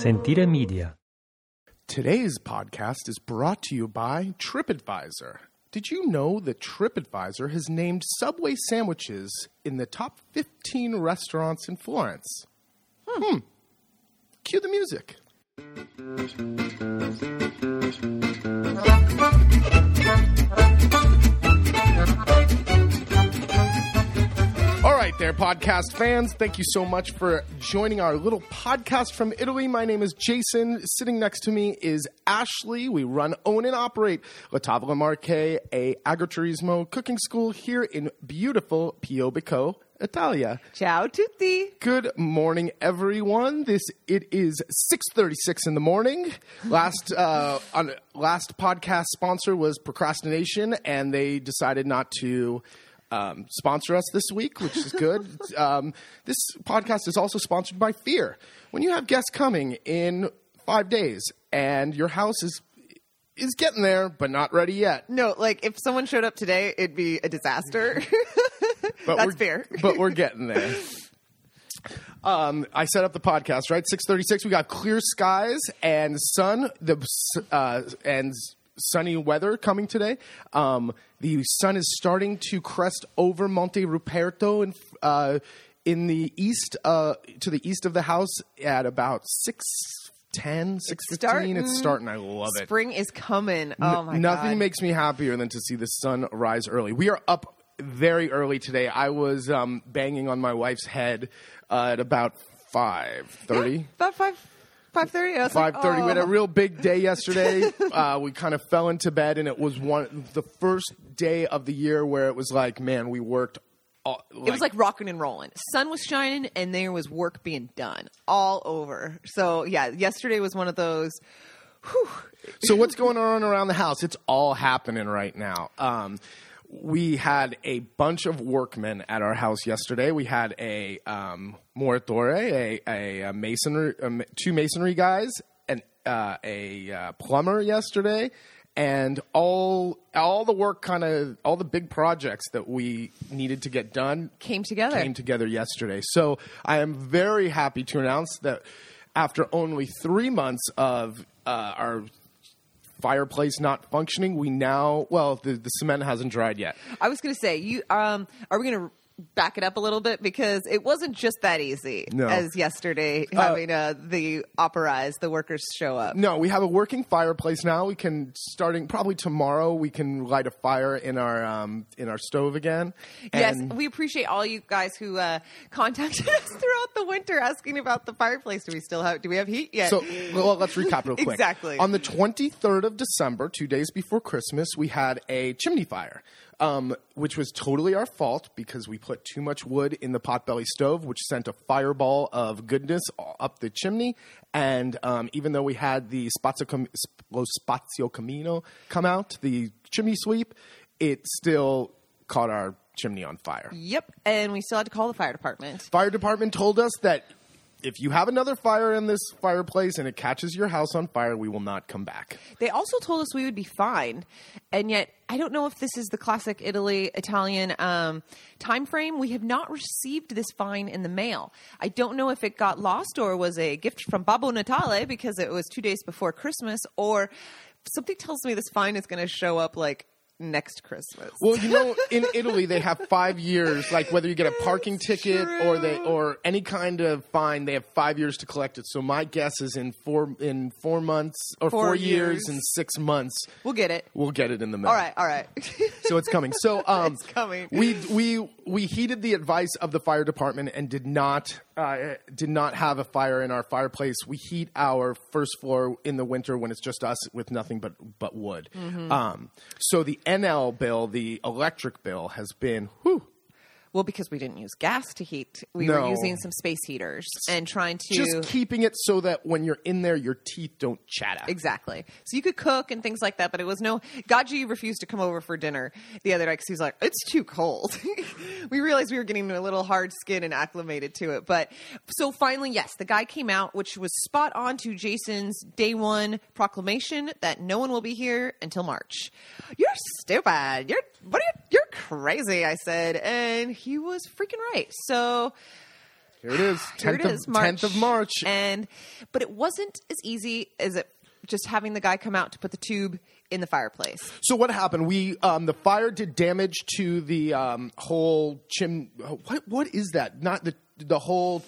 Sentire Media. Today's podcast is brought to you by TripAdvisor. Did you know that TripAdvisor has named Subway sandwiches in the top 15 restaurants in Florence? Cue the music. All right there, podcast fans. Thank you so much for joining our little podcast from Italy. My name is Jason. Sitting next to me is Ashley. We run, own, and operate La Tavola Marche, a agriturismo cooking school here in beautiful Piobbico, Italia. Ciao tutti. Good morning, everyone. It is 6:36 in the morning. Last podcast sponsor was procrastination, and they decided not to sponsor us this week, which is good. This podcast is also sponsored by fear. When you have guests coming in 5 days and your house is getting there but not ready yet. No, like if someone showed up today, it'd be a disaster. But that's fair. But we're getting there. I set up the podcast, right? 6:36. We got clear skies and sun, and sunny weather coming today. The sun is starting to crest over Monte Ruperto in the east, to the east of the house at about 6:15. It's starting. I love it. Spring is coming. Oh my God. Nothing makes me happier than to see the sun rise early. We are up very early today. I was banging on my wife's head at about 5:30. Yeah, about 5:30. 5:30. We had a real big day yesterday. We kind of fell into bed, and it was the first day of the year where it was like, man, we worked. It was like rocking and rolling. Sun was shining, and there was work being done all over. So yeah, yesterday was one of those. Whew. So what's going on around the house? It's all happening right now. We had a bunch of workmen at our house yesterday. We had a muratore, a masonry, two masonry guys, and a plumber yesterday, and all the work, kind of all the big projects that we needed to get done came together yesterday. So I am very happy to announce that after only 3 months of our fireplace not functioning, we now, the cement hasn't dried yet. I was going to say, you are we going to back it up a little bit? Because it wasn't just that easy as yesterday, having the operas, the workers show up. No, we have a working fireplace now. We can, starting probably tomorrow, we can light a fire in our stove again. Yes, we appreciate all you guys who contacted us throughout the winter asking about the fireplace. Do we have heat yet? So let's recap real quick. Exactly. On the 23rd of December, 2 days before Christmas, we had a chimney fire. Which was totally our fault because we put too much wood in the potbelly stove, which sent a fireball of goodness up the chimney. And even though we had the Lo Spazio Camino come out, the chimney sweep, it still caught our chimney on fire. Yep, and we still had to call the fire department. Fire department told us that if you have another fire in this fireplace and it catches your house on fire, we will not come back. They also told us we would be fine, and yet I don't know if this is the classic Italian time frame. We have not received this fine in the mail. I don't know if it got lost or was a gift from Babbo Natale because it was 2 days before Christmas, or something tells me this fine is going to show up like next Christmas. Well, you know, in Italy they have 5 years, like whether you get a parking ticket or any kind of fine, they have 5 years to collect it. So my guess is in four years and 6 months we'll get it in the mail. All right. So it's coming. So it's coming. We heeded the advice of the fire department and did not have a fire in our fireplace. We heat our first floor in the winter when it's just us with nothing but wood. Mm-hmm. So the NL bill, the electric bill, has been whew. Well, because we didn't use gas to heat. We were using some space heaters and trying to... Just keeping it so that when you're in there, your teeth don't chatter. Exactly. So you could cook and things like that, but it was no... Gaji refused to come over for dinner the other night because he was like, it's too cold. We realized we were getting a little hard skin and acclimated to it. But so finally, yes, the guy came out, which was spot on to Jason's day one proclamation that no one will be here until March. You're stupid. You're crazy, I said. And he was freaking right. So Here it is. 10th of March. But it wasn't as easy as it just having the guy come out to put the tube in the fireplace. So what happened? We the fire did damage to the whole chim. What is that? Not the whole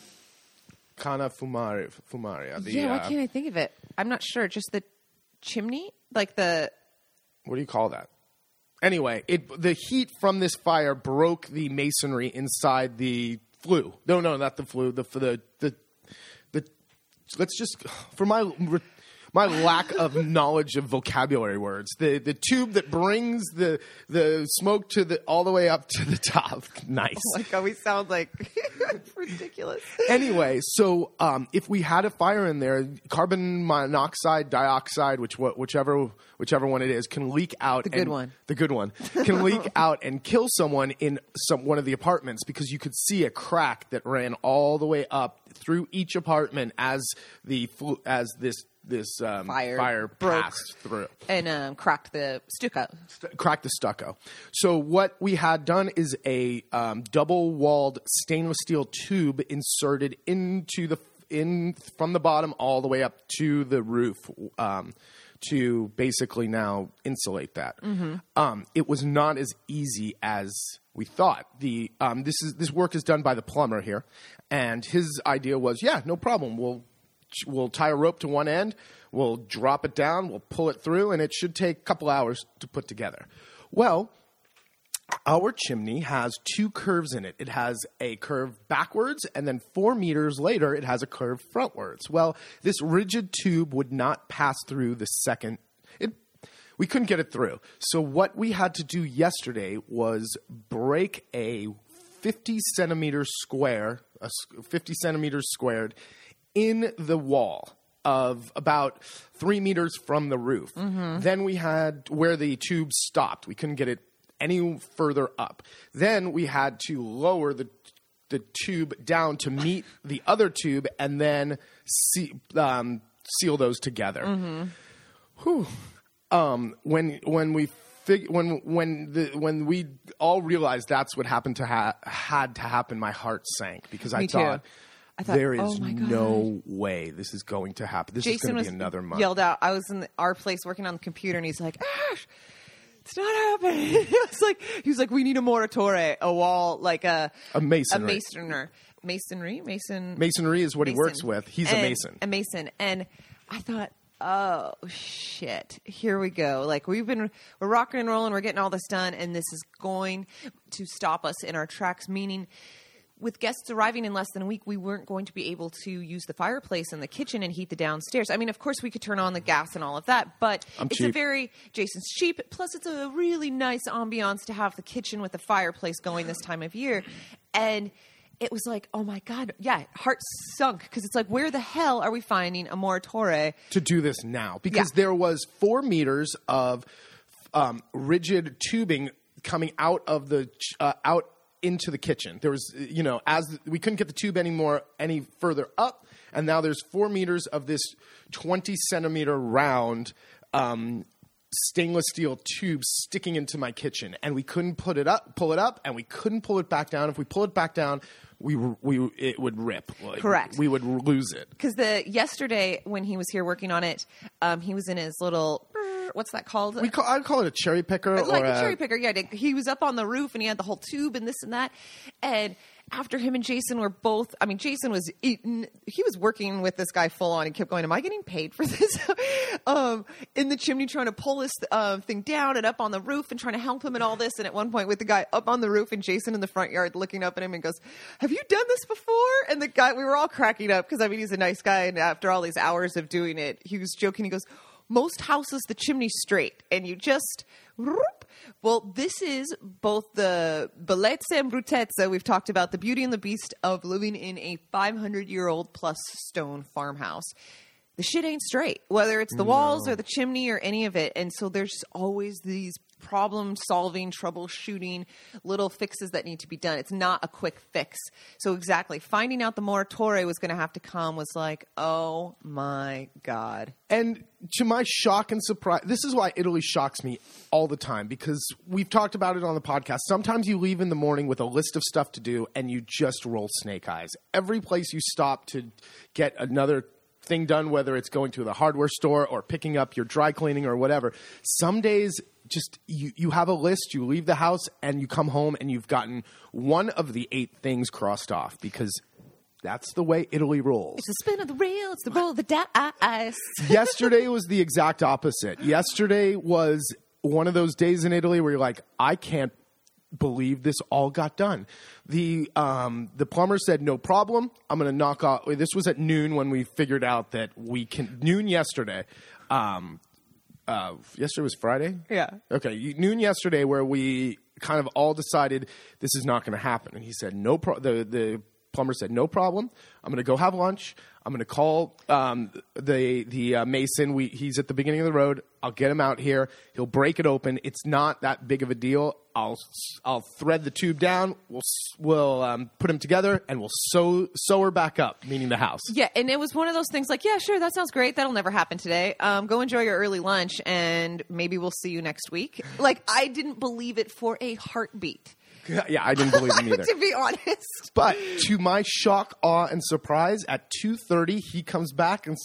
cana fumaria. Why can't I think of it? I'm not sure. Just the chimney, like the. What do you call that? Anyway, the heat from this fire broke the masonry inside the flue. No, not the flue. The let's just for my lack of knowledge of vocabulary words. The tube that brings the smoke to the all the way up to the top. Nice. Oh my God, we sound like ridiculous. Anyway, so if we had a fire in there, carbon monoxide, dioxide, whichever one it is, can leak out. The good one can leak out and kill someone in one of the apartments because you could see a crack that ran all the way up through each apartment as this fire passed through and cracked the stucco. So what we had done is a double-walled stainless steel tube inserted into from the bottom all the way up to the roof to basically now insulate that. Mm-hmm. It was not as easy as we thought. This work is done by the plumber here, and his idea was, yeah, no problem. We'll tie a rope to one end, we'll drop it down, we'll pull it through, and it should take a couple hours to put together. Well, our chimney has two curves in it. It has a curve backwards, and then 4 meters later, it has a curve frontwards. Well, this rigid tube would not pass through the second. We couldn't get it through. So what we had to do yesterday was break a 50 centimeters squared in the wall of about 3 meters from the roof. Mm-hmm. Then we had where the tube stopped. We couldn't get it any further up. Then we had to lower the tube down to meet the other tube and then seal those together. Mm-hmm. Whew. When we all realized that's what happened had to happen, my heart sank because I thought, there is no way this is going to happen. This Jason is going to be another month. Yelled out. I was in our place working on the computer, and he's like, "Ash, it's not happening." He was like, "We need a moratore, a wall, like a masonry, a masoner, masonry, mason." Masonry is what he works with. He's a mason. A mason, and I thought, "Oh shit, here we go!" Like we're rocking and rolling, we're getting all this done, and this is going to stop us in our tracks. Meaning, with guests arriving in less than a week, we weren't going to be able to use the fireplace in the kitchen and heat the downstairs. I mean, of course, we could turn on the gas and all of that, but Jason's cheap. Plus, it's a really nice ambiance to have the kitchen with the fireplace going this time of year. And it was like, oh, my God. Yeah, heart sunk because it's like, where the hell are we finding a moratore? To do this now because there was 4 meters of rigid tubing coming out of the out into the kitchen. There was, we couldn't get the tube any further up. And now there's 4 meters of this 20 centimeter round, stainless steel tube sticking into my kitchen. And we couldn't pull it up and we couldn't pull it back down. If we pull it back down, it would rip. Like, correct. We would lose it. Cause yesterday when he was here working on it, he was in his little, what's that called? I'd call it a cherry picker. A cherry picker, yeah. He was up on the roof and he had the whole tube and this and that. And after him and Jason were both, I mean, Jason was eating. He was working with this guy full on. He kept going, am I getting paid for this? In the chimney trying to pull this thing down and up on the roof and trying to help him and all this. And at one point with the guy up on the roof and Jason in the front yard looking up at him and goes, have you done this before? And the guy, we were all cracking up because, I mean, he's a nice guy. And after all these hours of doing it, he was joking. He goes, most houses, the chimney's straight, and you just whoop. Well, this is both the bellezza and bruttezza. We've talked about the beauty and the beast of living in a 500-year-old plus stone farmhouse. The shit ain't straight, whether it's the walls or the chimney or any of it. And so there's always these problem solving, troubleshooting, little fixes that need to be done. It's not a quick fix. So exactly. Finding out the moratorium was going to have to come was like, oh my God. And to my shock and surprise, this is why Italy shocks me all the time, because we've talked about it on the podcast. Sometimes you leave in the morning with a list of stuff to do and you just roll snake eyes. Every place you stop to get another thing done, whether it's going to the hardware store or picking up your dry cleaning or whatever. Some days just you have a list, you leave the house and you come home and you've gotten one of the 8 things crossed off, because that's the way Italy rolls. It's the spin of the reel. It's the roll of the dice. Yesterday was the exact opposite. Yesterday was one of those days in Italy where you're like, I can't believe this all got done. The plumber said, no problem. I'm going to knock off. This was at noon when we figured out that we can – noon yesterday. Yesterday was Friday? Yeah. Okay. Noon yesterday where we kind of all decided this is not going to happen. And he said, no problem. The plumber said, no problem. I'm going to go have lunch. I'm going to call the mason. He's at the beginning of the road. I'll get him out here. He'll break it open. It's not that big of a deal. I'll thread the tube down. We'll put them together, and we'll sew her back up, meaning the house. Yeah, and it was one of those things like, yeah, sure, that sounds great. That'll never happen today. Go enjoy your early lunch, and maybe we'll see you next week. Like, I didn't believe it for a heartbeat. Yeah, I didn't believe him either. To be honest. But to my shock, awe, and surprise, at 2:30, he comes back and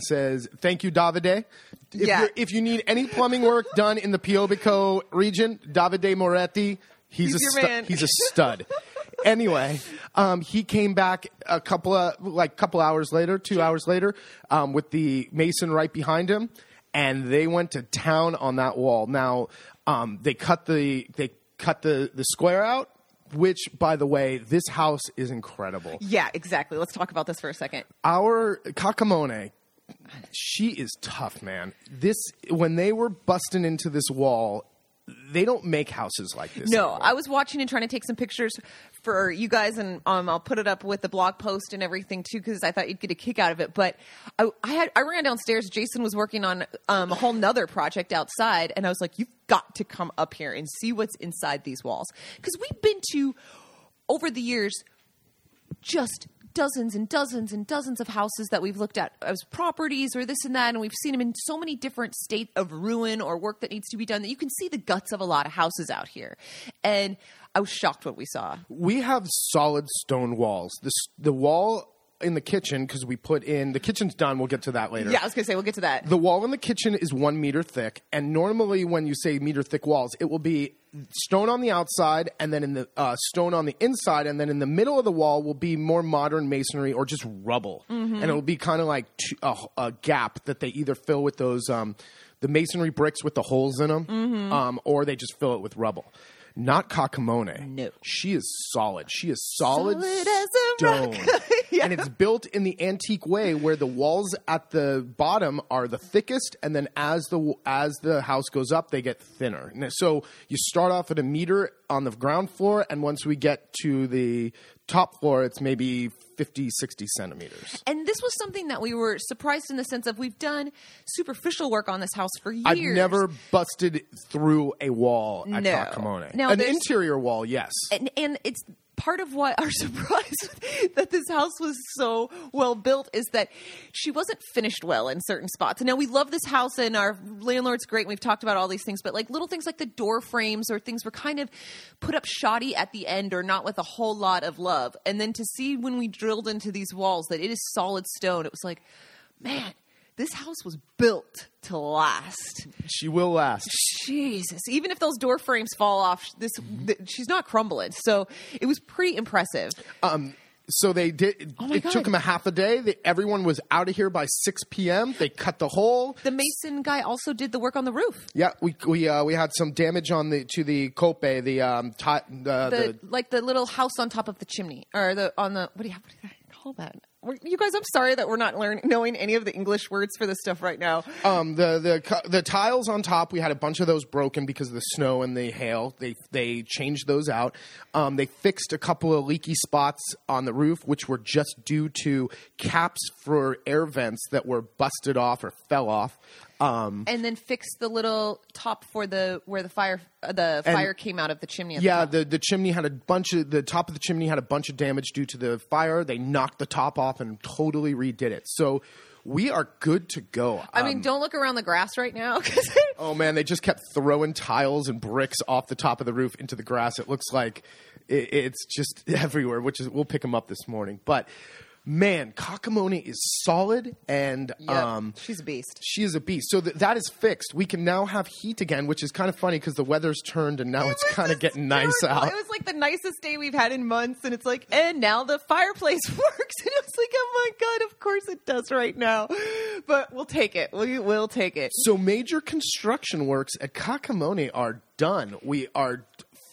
says, "Thank you, Davide. If you need any plumbing work done in the Piobbico region, Davide Moretti, he's a stud." Anyway, he came back a couple hours later, 2 hours later, with the mason right behind him, and they went to town on that wall. Now, they cut the square out, which, by the way, this house is incredible. Yeah, exactly. Let's talk about this for a second. Our Kakamone, she is tough, man. When they were busting into this wall, they don't make houses like this anymore. I was watching and trying to take some pictures for you guys, and I'll put it up with the blog post and everything too, because I thought you'd get a kick out of it. But I ran downstairs. Jason was working on a whole nother project outside, and I was like, "You've got to come up here and see what's inside these walls," because we've been to, over the years, just dozens and dozens and dozens of houses that we've looked at as properties or this and that, and we've seen them in so many different states of ruin or work that needs to be done that you can see the guts of a lot of houses out here. And I was shocked what we saw. We have solid stone walls. The wall in the kitchen, because we put in – the kitchen's done. We'll get to that later. Yeah, I was going to say we'll get to that. The wall in the kitchen is 1 meter thick, and normally when you say meter-thick walls, it will be stone on the outside and then in the stone on the inside, and then in the middle of the wall will be more modern masonry or just rubble. Mm-hmm. And it'll be kind of like a gap that they either fill with those the masonry bricks with the holes in them, mm-hmm. Or they just fill it with rubble. Not Kakamone. No. She is solid. She is solid as a stone. Yeah. And it's built in the antique way where the walls at the bottom are the thickest, and then as the house goes up, they get thinner. And so you start off at 1 meter on the ground floor, and once we get to the top floor, it's maybe 50, 60 centimeters. And this was something that we were surprised in the sense of we've done superficial work on this house for years. I've never busted through a wall at Kakamone. An interior wall, yes. And it's part of why our surprise that this house was so well built is that she wasn't finished well in certain spots. And now we love this house and our landlord's great and we've talked about all these things, but like little things like the door frames or things were kind of put up shoddy at the end or not with a whole lot of love. And then to see when we drilled into these walls that it is solid stone, it was like, man, this house was built to last. She will last. Jesus. Even if those door frames fall off, she's not crumbling. So it was pretty impressive. So they did. Oh my God. Took them a half a day. Everyone was out of here by 6 p.m. They cut the hole. The mason guy also did the work on the roof. Yeah, we had some damage to the cope, the little house on top of the chimney what do you call that? You guys, I'm sorry that we're not knowing any of the English words for this stuff right now. The tiles on top, we had a bunch of those broken because of the snow and the hail. They changed those out. They fixed a couple of leaky spots on the roof, which were just due to caps for air vents that were busted off or fell off. And then fix the little top for the where the fire came out of the chimney. Yeah, the chimney had a bunch of the top of the chimney had a bunch of damage due to the fire. They knocked the top off and totally redid it. So we are good to go. I mean, don't look around the grass right now. Oh, man, they just kept throwing tiles and bricks off the top of the roof into the grass. It looks like it's just everywhere, which is – we'll pick them up this morning. But, man, Kakamone is solid and she's a beast. She is a beast. So that is fixed. We can now have heat again, which is kind of funny because the weather's turned and now it's kind of getting nice out. It was like the nicest day we've had in months, and it's like, and now the fireplace works. And it's like, oh, my God, of course it does right now. But we'll take it. We'll take it. So major construction works at Kakamone are done. We are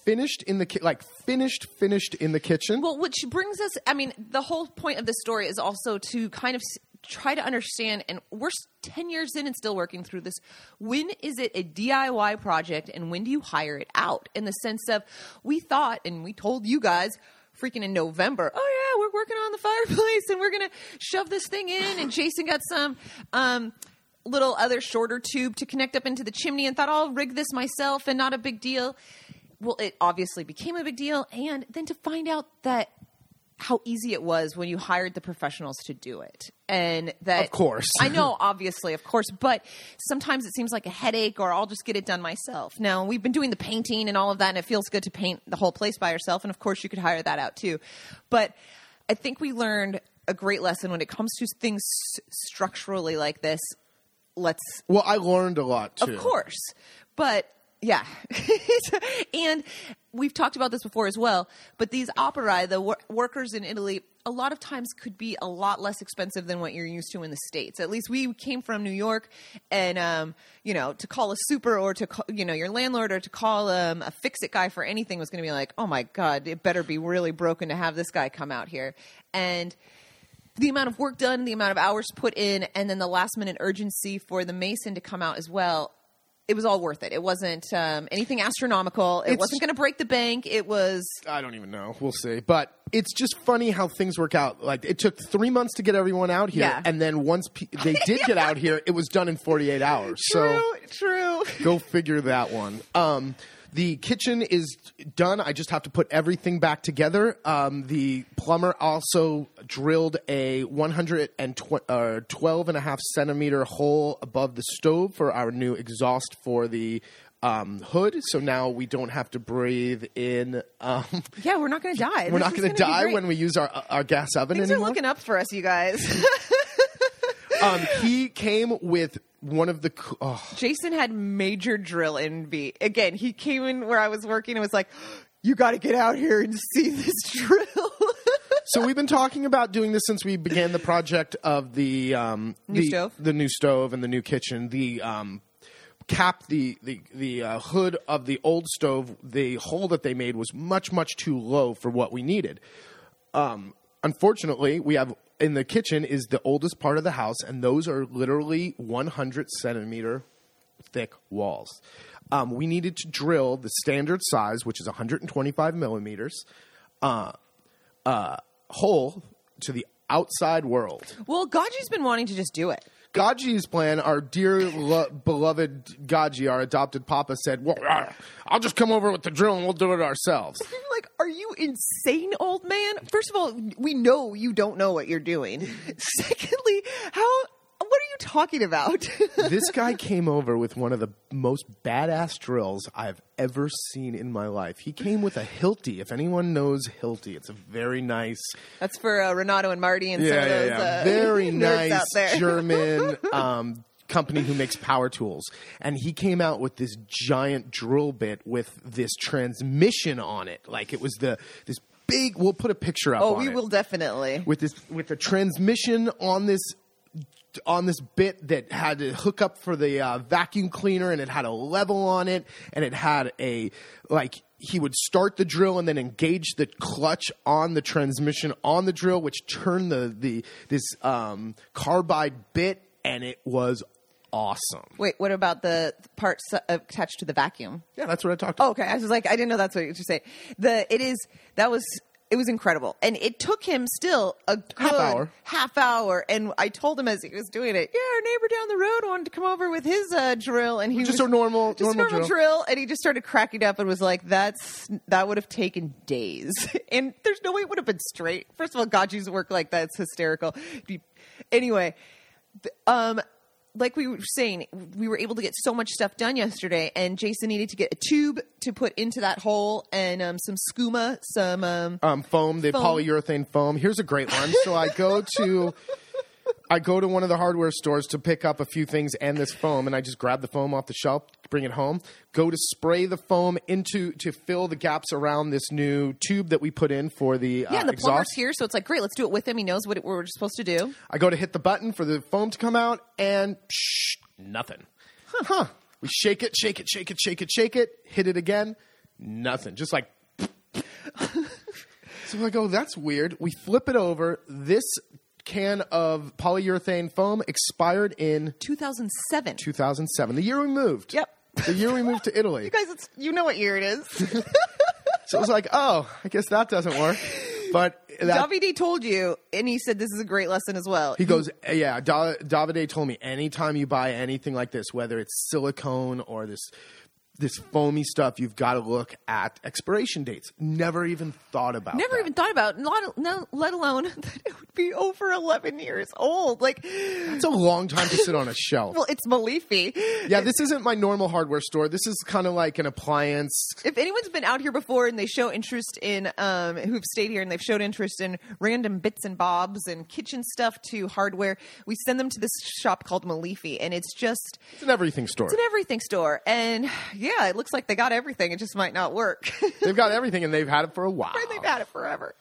finished in the finished in the kitchen. Well, which brings us, I mean, the whole point of this story is also to kind of try to understand, and we're 10 years in and still working through this, when is it a DIY project and when do you hire it out? In the sense of, we thought, and we told you guys freaking in November, oh yeah, we're working on the fireplace and we're going to shove this thing in, and Jason got some little other shorter tube to connect up into the chimney and thought, I'll rig this myself and not a big deal. Well, it obviously became a big deal, and then to find out that how easy it was when you hired the professionals to do it, and that of course I know, obviously, of course, but sometimes it seems like a headache, or I'll just get it done myself. Now we've been doing the painting and all of that, and it feels good to paint the whole place by yourself, and of course you could hire that out too. But I think we learned a great lesson when it comes to things structurally like this. Well, I learned a lot too, of course, but. Yeah. And we've talked about this before as well, but these operai, the workers in Italy, a lot of times could be a lot less expensive than what you're used to in the States. At least we came from New York, and, you know, to call a super or to call, you know, your landlord, or to call a fix-it guy for anything was going to be like, oh my God, it better be really broken to have this guy come out here. And the amount of work done, the amount of hours put in, and then the last-minute urgency for the mason to come out as well. It was all worth it. It wasn't anything astronomical. It wasn't going to break the bank. It was... I don't even know. We'll see. But it's just funny how things work out. Like, it took 3 months to get everyone out here. Yeah. And then once they did get out here, it was done in 48 hours. True. Go figure that one. The kitchen is done. I just have to put everything back together. The plumber also drilled a 12.5-centimeter hole above the stove for our new exhaust for the hood. So now we don't have to breathe in. Yeah, we're not going to die. We're not going to die when we use our gas oven anymore. Things are looking up for us, you guys. He came with one of the Jason had major drill envy. Again, he came in where I was working and was like, you got to get out here and see this drill. So we've been talking about doing this since we began the project of the stove. The new stove and the new kitchen. The cap, the hood of the old stove, the hole that they made was much, much too low for what we needed. Unfortunately, we have in the kitchen is the oldest part of the house, and those are literally 100-centimeter thick walls. We needed to drill the standard size, which is 125 millimeters, hole to the outside world. Well, Gaji's been wanting to just do it. Gaji's plan, our dear beloved Gaji, our adopted papa, said, well, I'll just come over with the drill and we'll do it ourselves. Like, are you insane, old man? First of all, we know you don't know what you're doing. Secondly, what are you talking about? This guy came over with one of the most badass drills I've ever seen in my life. He came with a Hilti. If anyone knows Hilti, it's a very nice... That's for Renato and Marty and some of those... very nice German company who makes power tools. And he came out with this giant drill bit with this transmission on it. Like, it was this big... We'll put a picture up on it. Oh, we will definitely. With a transmission on this... on this bit that had a hookup for the vacuum cleaner, and it had a level on it, and it had a he would start the drill and then engage the clutch on the transmission on the drill, which turned this carbide bit, and it was awesome. Wait, what about the part attached to the vacuum? Yeah, that's what I talked about. Oh, okay, I was like, I didn't know that's what you were saying. That was It was incredible. And it took him still a good half hour. And I told him as he was doing it, yeah, our neighbor down the road wanted to come over with his drill. And he was just a normal drill. And he just started cracking up and was like, that would have taken days. And there's no way it would have been straight. First of all, Gaggi's work like that's hysterical. Anyway, like we were saying, we were able to get so much stuff done yesterday, and Jason needed to get a tube to put into that hole and some skooma, some foam. Polyurethane foam. Here's a great one. So I go to one of the hardware stores to pick up a few things and this foam, and I just grab the foam off the shelf, bring it home, go to spray the foam to fill the gaps around this new tube that we put in for the exhaust. Yeah, and the plumber's here, so it's like, great, let's do it with him. He knows what we're supposed to do. I go to hit the button for the foam to come out, and nothing. Huh. We shake it, hit it again, nothing. Just like... So we're like, oh, that's weird. We flip it over, this... can of polyurethane foam expired in 2007. 2007, the year we moved. Yep, the year we moved to Italy. You guys, you know what year it is. So it was like, oh, I guess that doesn't work. But Davide told you, and he said this is a great lesson as well. He goes, yeah. Davide told me anytime you buy anything like this, whether it's silicone or this foamy stuff, you've got to look at expiration dates. Never even thought about, no, let alone that it would be over 11 years old. Like, it's a long time to sit on a shelf. Well, it's Malifi. Yeah, this isn't my normal hardware store. This is kind of like an appliance. If anyone's been out here before and they show interest in, who've stayed here and they've showed interest in random bits and bobs and kitchen stuff to hardware, we send them to this shop called Malifi, and it's just... It's an everything store. And yeah, it looks like they got everything. It just might not work. They've got everything, and they've had it for a while. And they've had it forever.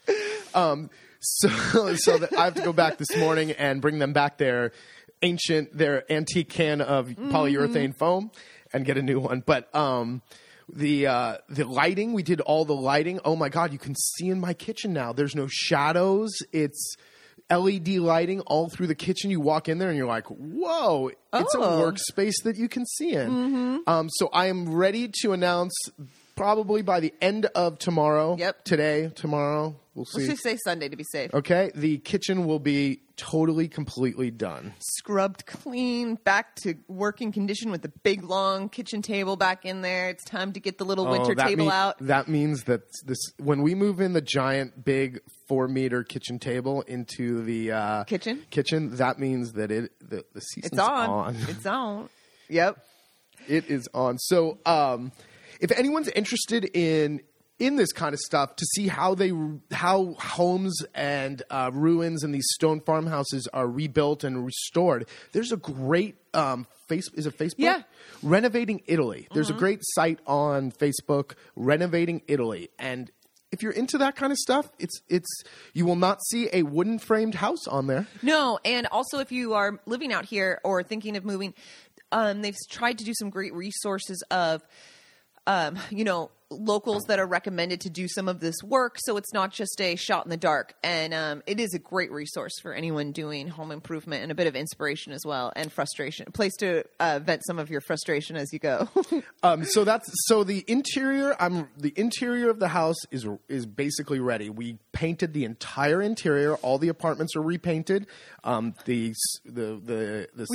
So that I have to go back this morning and bring them back their antique can of polyurethane foam and get a new one. But the lighting, we did all the lighting. Oh, my God, you can see in my kitchen now. There's no shadows. It's LED lighting all through the kitchen. You walk in there and you're like, whoa, it's a workspace that you can see in. Mm-hmm. So I am ready to announce probably by the end of tomorrow. Yep. Today, tomorrow. We'll see. Let's just say Sunday to be safe. Okay. The kitchen will be totally, completely done. Scrubbed clean, back to working condition with the big, long kitchen table back in there. It's time to get the little winter table out. That means that when we move in the giant, big 4-meter kitchen table into the kitchen, that means that the season's on. It's on. Yep. It is on. So if anyone's interested in this kind of stuff to see how homes and ruins and these stone farmhouses are rebuilt and restored, there's a great Facebook? Yeah. Renovating Italy. There's a great site on Facebook, Renovating Italy. And if you're into that kind of stuff, it's you will not see a wooden framed house on there. No, and also if you are living out here or thinking of moving, they've tried to do some great resources of locals that are recommended to do some of this work. So it's not just a shot in the dark. And it is a great resource for anyone doing home improvement and a bit of inspiration as well. And frustration, a place to vent some of your frustration as you go. So the interior of the house is basically ready. We painted the entire interior. All the apartments are repainted. We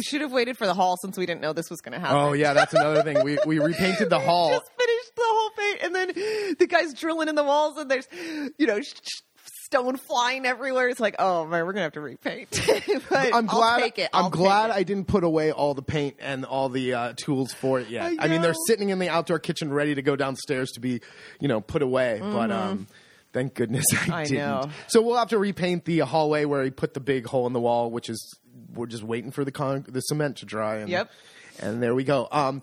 should have waited for the hall since we didn't know this was going to happen. Oh yeah. That's another thing. We repainted the hall. We just finished the whole thing. And then the guy's drilling in the walls, and there's, stone flying everywhere. It's like, oh man, we're gonna have to repaint. But I'm glad I didn't put away all the paint and all the tools for it yet. I mean, they're sitting in the outdoor kitchen, ready to go downstairs to be, put away. Mm-hmm. But thank goodness I didn't. Know. So we'll have to repaint the hallway where he put the big hole in the wall, which is we're just waiting for the cement to dry. And, yep. And there we go.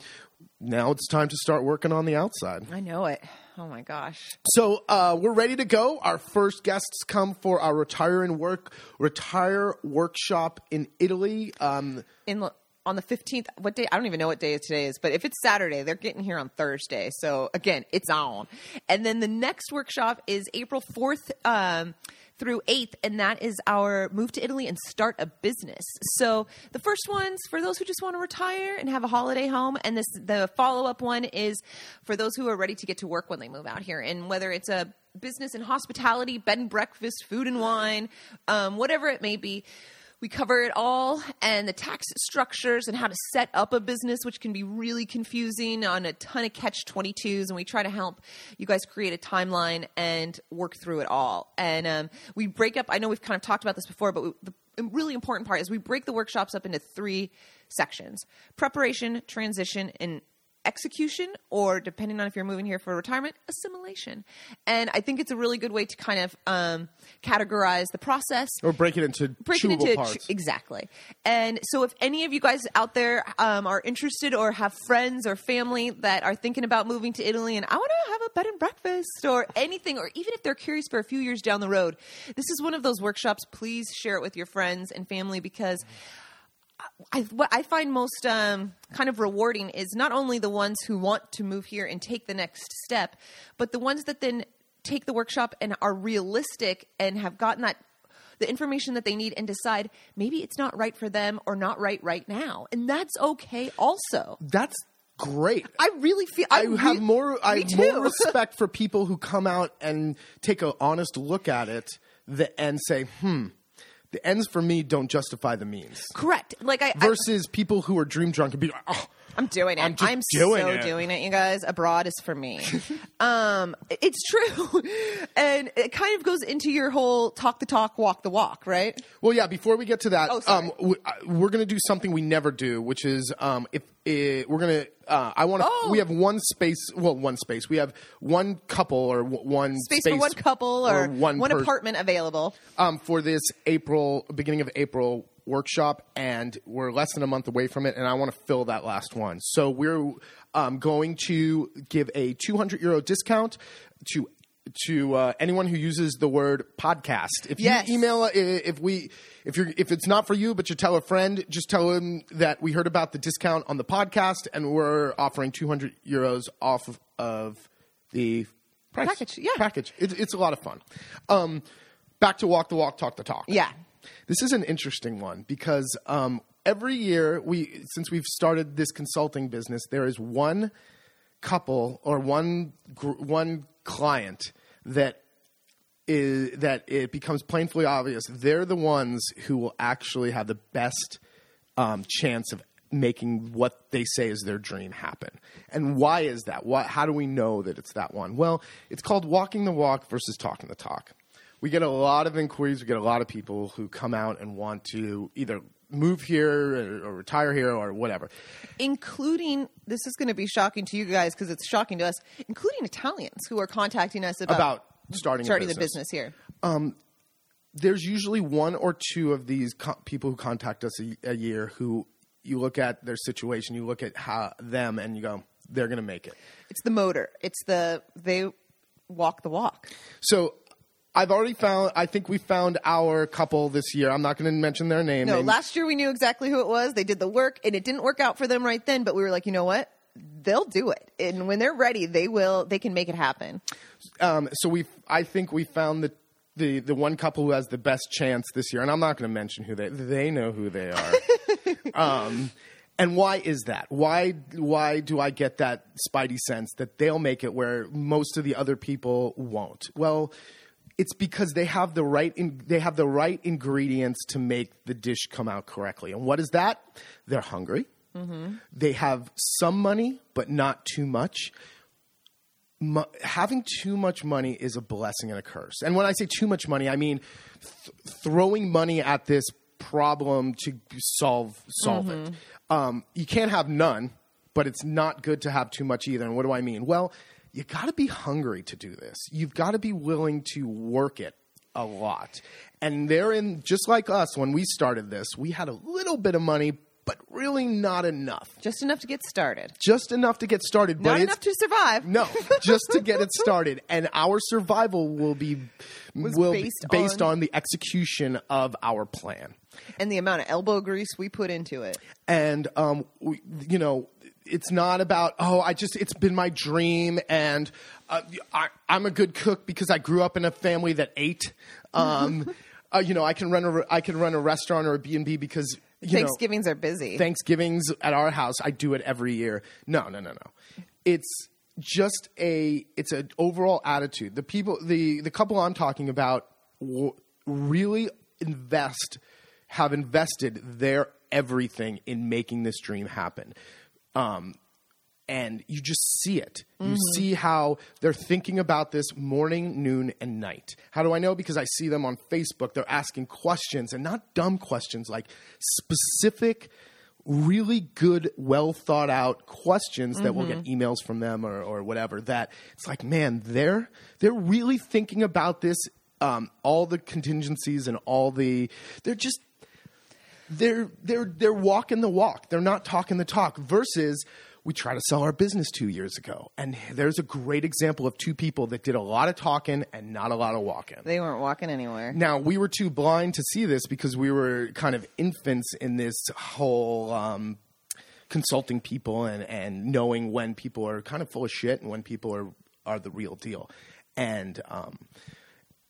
Now it's time to start working on the outside. I know it. Oh, my gosh. So we're ready to go. Our first guests come for our retire workshop in Italy. On the 15th. What day? I don't even know what day today is, but if it's Saturday, they're getting here on Thursday. So, again, it's on. And then the next workshop is April 4th through 8th, and that is our Move to Italy and Start a Business. So the first one's for those who just want to retire and have a holiday home, and the follow-up one is for those who are ready to get to work when they move out here, and whether it's a business in hospitality, bed and breakfast, food and wine, whatever it may be. We cover it all, and the tax structures and how to set up a business, which can be really confusing, on a ton of catch-22s. And we try to help you guys create a timeline and work through it all. And we break up – I know we've kind of talked about this before, but the really important part is we break the workshops up into 3 sections: preparation, transition, and execution, or depending on if you're moving here for retirement, assimilation. And I think it's a really good way to kind of categorize the process. Or break it into chewable parts. Exactly. And so if any of you guys out there are interested or have friends or family that are thinking about moving to Italy and I want to have a bed and breakfast or anything, or even if they're curious for a few years down the road, this is one of those workshops. Please share it with your friends and family, because what I find most kind of rewarding is not only the ones who want to move here and take the next step, but the ones that then take the workshop and are realistic and have gotten that the information that they need and decide maybe it's not right for them or not right now. And that's okay also. That's great. I really feel I have more respect for people who come out and take an honest look at it and say, the ends for me don't justify the means. Correct. Like versus people who are dream drunk and be like, oh, I'm doing it. I'm doing it, you guys. Abroad is for me. It's true. And it kind of goes into your whole talk the talk, walk the walk, right? Well, yeah, before we get to that, we're going to do something we never do, which is we have one space. Well, one space. We have one couple or one space for one couple or one apartment available for this beginning of April workshop, and we're less than a month away from it, and I want to fill that last one. So we're going to give a €200 discount to anyone who uses the word podcast. If you email, if it's not for you, but you tell a friend, just tell them that we heard about the discount on the podcast, and we're offering €200 off of the price. Package. Yeah, package. It's a lot of fun. Back to walk the walk, talk the talk. Yeah. This is an interesting one because every year since we've started this consulting business, there is one couple or one client that it becomes painfully obvious they're the ones who will actually have the best chance of making what they say is their dream happen. And why is that? How do we know that it's that one? Well, it's called walking the walk versus talking the talk. We get a lot of inquiries. We get a lot of people who come out and want to either move here or retire here or whatever. Including, this is going to be shocking to you guys because it's shocking to us, including Italians who are contacting us about starting the business here. There's usually one or two of these people who contact us a year who you look at their situation, you look at them, and you go, they're going to make it. It's the motor. It's they walk the walk. So I think we found our couple this year. I'm not going to mention their name. No, last year we knew exactly who it was. They did the work, and it didn't work out for them right then. But we were like, you know what? They'll do it, and when they're ready, they will. They can make it happen. I think we found the one couple who has the best chance this year, and I'm not going to mention who they know who they are. And why is that? Why do I get that spidey sense that they'll make it where most of the other people won't? Well, it's because they have the right ingredients to make the dish come out correctly. And what is that? They're hungry. Mm-hmm. They have some money, but not too much. Having too much money is a blessing and a curse. And when I say too much money, I mean throwing money at this problem to solve mm-hmm. it. You can't have none, but it's not good to have too much either. And what do I mean? Well, you got to be hungry to do this. You've got to be willing to work it a lot. And just like us, when we started this, we had a little bit of money, but but really not enough. Just enough to get started. Just enough to get started. Not enough to survive. No, just to get it started. And our survival will be based on the execution of our plan. And the amount of elbow grease we put into it. And, it's not about, it's been my dream and I'm a good cook because I grew up in a family that ate. I can run a restaurant or a B&B because Thanksgivings are busy. Thanksgivings at our house, I do it every year. No. It's an overall attitude. The people, the couple I'm talking about, really have invested their everything in making this dream happen. And you just see it. You see how they're thinking about this morning, noon, and night. How do I know? Because I see them on Facebook. They're asking questions, and not dumb questions, like specific, really good, well-thought-out questions that will get emails from them or whatever. That it's like, man, they're really thinking about this, all the contingencies and all the – they're just – They're walking the walk. They're not talking the talk. Versus, we tried to sell our business 2 years ago, and there's a great example of two people that did a lot of talking and not a lot of walking. They weren't walking anywhere. Now, we were too blind to see this because we were kind of infants in this whole consulting people and knowing when people are kind of full of shit and when people are the real deal. And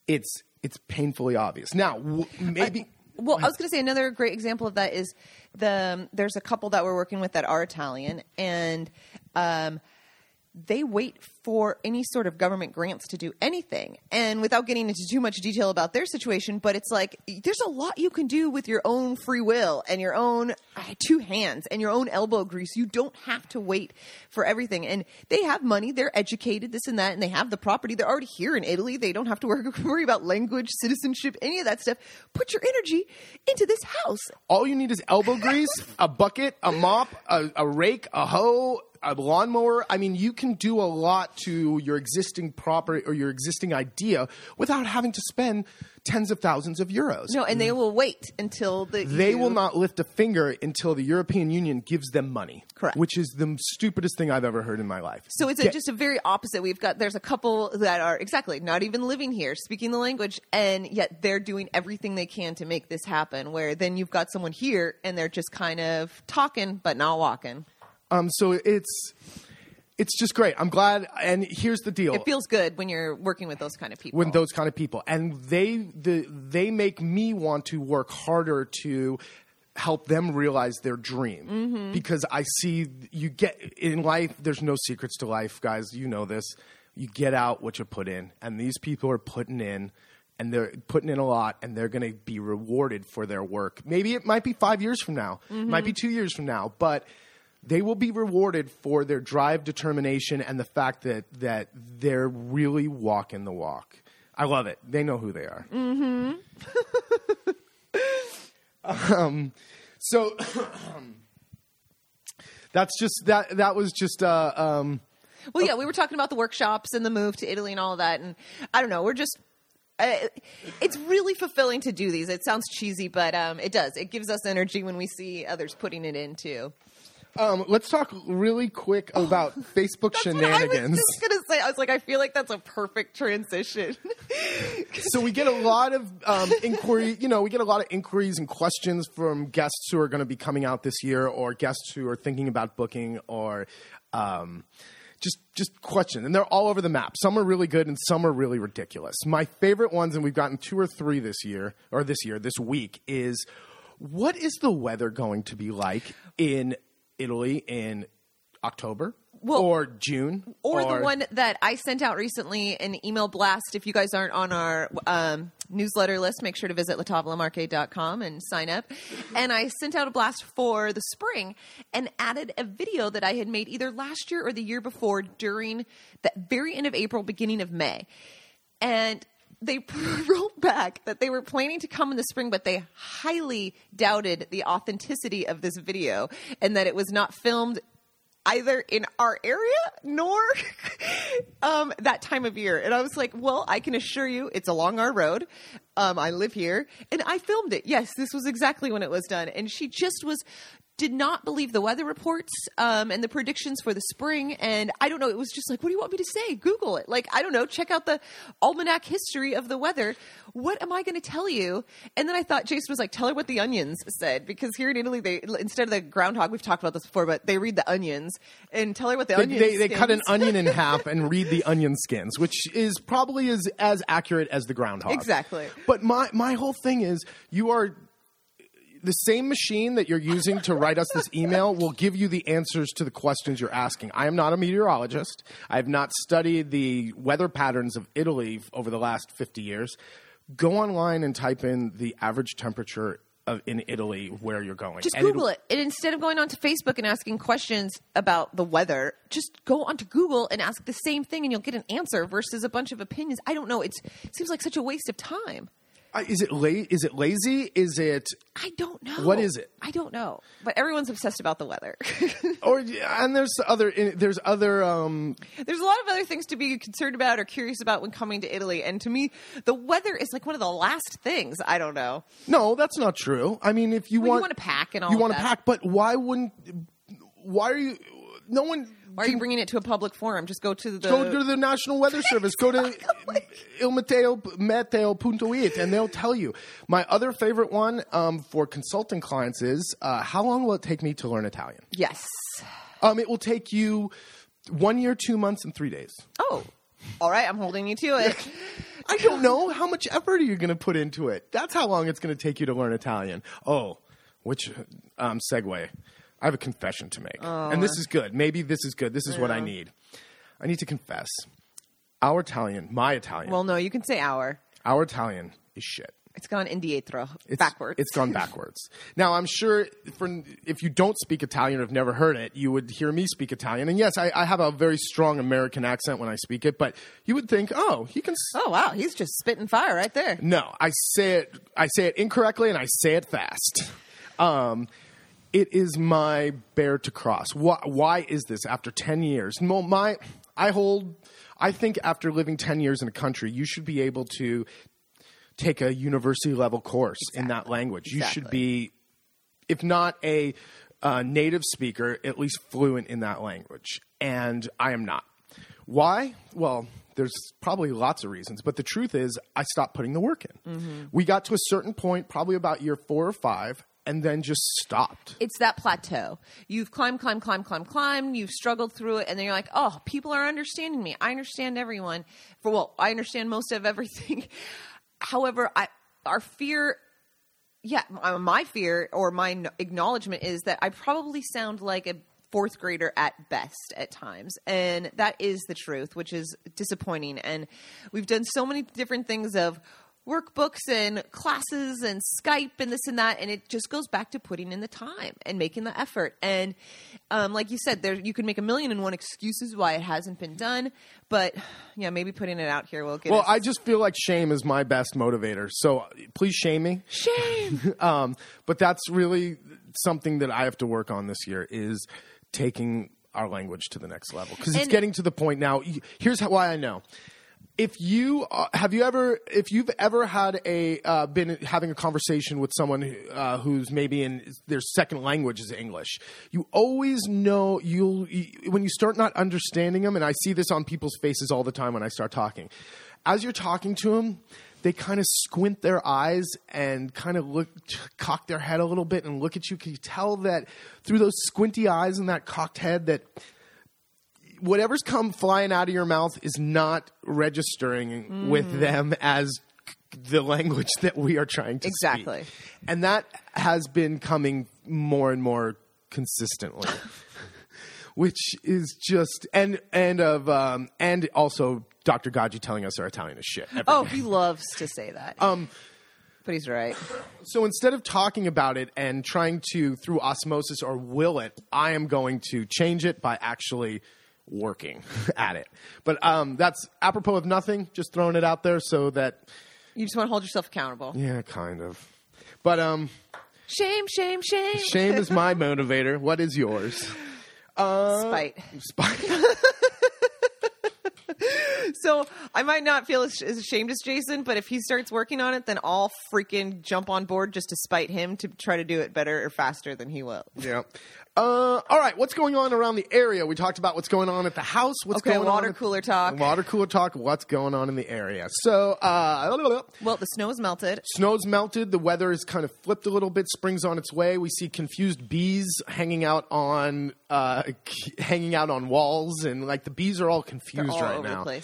it's painfully obvious. Now, Well, I was going to say another great example of that is there's a couple that we're working with that are Italian, and they wait for any sort of government grants to do anything. And without getting into too much detail about their situation, but it's like there's a lot you can do with your own free will and your own two hands and your own elbow grease. You don't have to wait for everything. And they have money. They're educated, this and that, and they have the property. They're already here in Italy. They don't have to worry about language, citizenship, any of that stuff. Put your energy into this house. All you need is elbow grease, a bucket, a mop, a rake, a hoe, a lawnmower. I mean, you can do a lot to your existing property or your existing idea without having to spend tens of thousands of euros. No, and they will wait until They will not lift a finger until the European Union gives them money. Correct. Which is the stupidest thing I've ever heard in my life. So it's just a very opposite. There's a couple that are exactly not even living here, speaking the language, and yet they're doing everything they can to make this happen, where then you've got someone here and they're just kind of talking but not walking. So it's just great. I'm glad. And here's the deal. It feels good when you're working with those kind of people. With those kind of people. And they make me want to work harder to help them realize their dream. Mm-hmm. Because I see you get in life. There's no secrets to life, guys. You know this. You get out what you put in. And these people are putting in. And they're putting in a lot, and they're going to be rewarded for their work. Maybe it might be 5 years from now. Mm-hmm. It might be 2 years from now. But they will be rewarded for their drive, determination, and the fact that they're really walking the walk. I love it. They know who they are. Mm-hmm. So that's just that. That was just. Well, yeah, we were talking about the workshops and the move to Italy and all of that, and I don't know. We're just. It's really fulfilling to do these. It sounds cheesy, but it does. It gives us energy when we see others putting it in too. Let's talk really quick about Facebook shenanigans. I was just going to say, I was like, I feel like that's a perfect transition. So we get a lot of inquiries and questions from guests who are going to be coming out this year, or guests who are thinking about booking, or just questions. And they're all over the map. Some are really good and some are really ridiculous. My favorite ones, and we've gotten two or three this week, is what is the weather going to be like in Italy in October or June? Or the one that I sent out recently, an email blast. If you guys aren't on our newsletter list, make sure to visit latavolamarche.com and sign up. And I sent out a blast for the spring and added a video that I had made either last year or the year before during the very end of April, beginning of May. And they wrote back that they were planning to come in the spring, but they highly doubted the authenticity of this video and that it was not filmed either in our area nor that time of year. And I was like, well, I can assure you it's along our road. I live here and I filmed it. Yes, this was exactly when it was done. And she just was did not believe the weather reports and the predictions for the spring. And I don't know. It was just like, what do you want me to say? Google it. Like, I don't know. Check out the almanac history of the weather. What am I going to tell you? And then I thought Jason was like, tell her what the Onions said, because here in Italy, they instead of the groundhog, we've talked about this before, but they read the onions and tell her what the onions. They cut an onion in half and read the onion skins, which is probably as accurate as the groundhog. Exactly. But my whole thing is you are. The same machine that you're using to write us this email will give you the answers to the questions you're asking. I am not a meteorologist. I have not studied the weather patterns of Italy over the last 50 years. Go online and type in the average temperature in Italy where you're going. Just Google it. And instead of going onto Facebook and asking questions about the weather, just go onto Google and ask the same thing and you'll get an answer versus a bunch of opinions. I don't know. It seems like such a waste of time. Is it lazy? Is it? I don't know. What is it? I don't know. But everyone's obsessed about the weather. And there's other. There's a lot of other things to be concerned about or curious about when coming to Italy. And to me, the weather is like one of the last things. I don't know. No, that's not true. I mean, if you want to pack and all, you want to pack. But why wouldn't? Why are you? No one. Why are you bringing it to a public forum? Just go to the National Weather Service. Go to ilmeteo.it and they'll tell you. My other favorite one for consulting clients is how long will it take me to learn Italian? Yes. It will take you 1 year, 2 months, and 3 days. Oh, all right. I'm holding you to it. I don't know. How much effort are you going to put into it? That's how long it's going to take you to learn Italian. Oh, which segue. I have a confession to make. Oh. And this is good. Maybe this is good. This is what I need. I need to confess. My Italian. Well, no, you can say our. Our Italian is shit. It's gone indietro. Backwards. It's gone backwards. Now, I'm sure if you don't speak Italian or have never heard it, you would hear me speak Italian. And yes, I have a very strong American accent when I speak it. But you would think, oh, he can... Oh, wow. He's just spitting fire right there. No, I say it incorrectly and I say it fast. It is my bear to cross. Why is this after 10 years? I think after living 10 years in a country, you should be able to take a university level course in that language. Exactly. You should be, if not a native speaker, at least fluent in that language. And I am not. Why? Well, there's probably lots of reasons, but the truth is I stopped putting the work in. Mm-hmm. We got to a certain point, probably about year 4 or 5, and then just stopped. It's that plateau. You've climbed. You've struggled through it. And then you're like, oh, people are understanding me. I understand everyone. I understand most of everything. However, my fear or my acknowledgement is that I probably sound like a fourth grader at best at times. And that is the truth, which is disappointing. And we've done so many different things of workbooks and classes and Skype and this and that. And it just goes back to putting in the time and making the effort. And like you said, you can make 1,000,001 excuses why it hasn't been done. But yeah, maybe putting it out here will get I just feel like shame is my best motivator. So please shame me. Shame. But that's really something that I have to work on this year is taking our language to the next level. Because it's getting to the point now. Here's why I know. If you've ever been having a conversation with someone who's maybe in their second language is English, you always know when you start not understanding them. And I see this on people's faces all the time when I start talking. As you're talking to them, they kind of squint their eyes and kind of cock their head a little bit and look at you. Can you tell that through those squinty eyes and that cocked head that whatever's come flying out of your mouth is not registering with them as the language that we are trying to speak. Exactly. And that has been coming more and more consistently, which is just – and also Dr. Gaggi telling us our Italian is shit. Oh, he loves to say that. But he's right. So instead of talking about it and trying to, through osmosis or will it, I am going to change it by actually – working at it. But that's apropos of nothing, just throwing it out there so that... You just want to hold yourself accountable. Yeah, kind of. But... Shame. Shame is my motivator. What is yours? Spite. So I might not feel as ashamed as Jason, but if he starts working on it, then I'll freaking jump on board just to spite him to try to do it better or faster than he will. Yeah. All right. What's going on around the area? We talked about what's going on at the house. What's going on? Okay, water cooler talk. Water cooler talk. What's going on in the area? So, well, the snow's melted. Snow's melted. The weather is kind of flipped a little bit. Spring's on its way. We see confused bees hanging out on walls, and like the bees are all confused right now. They're all over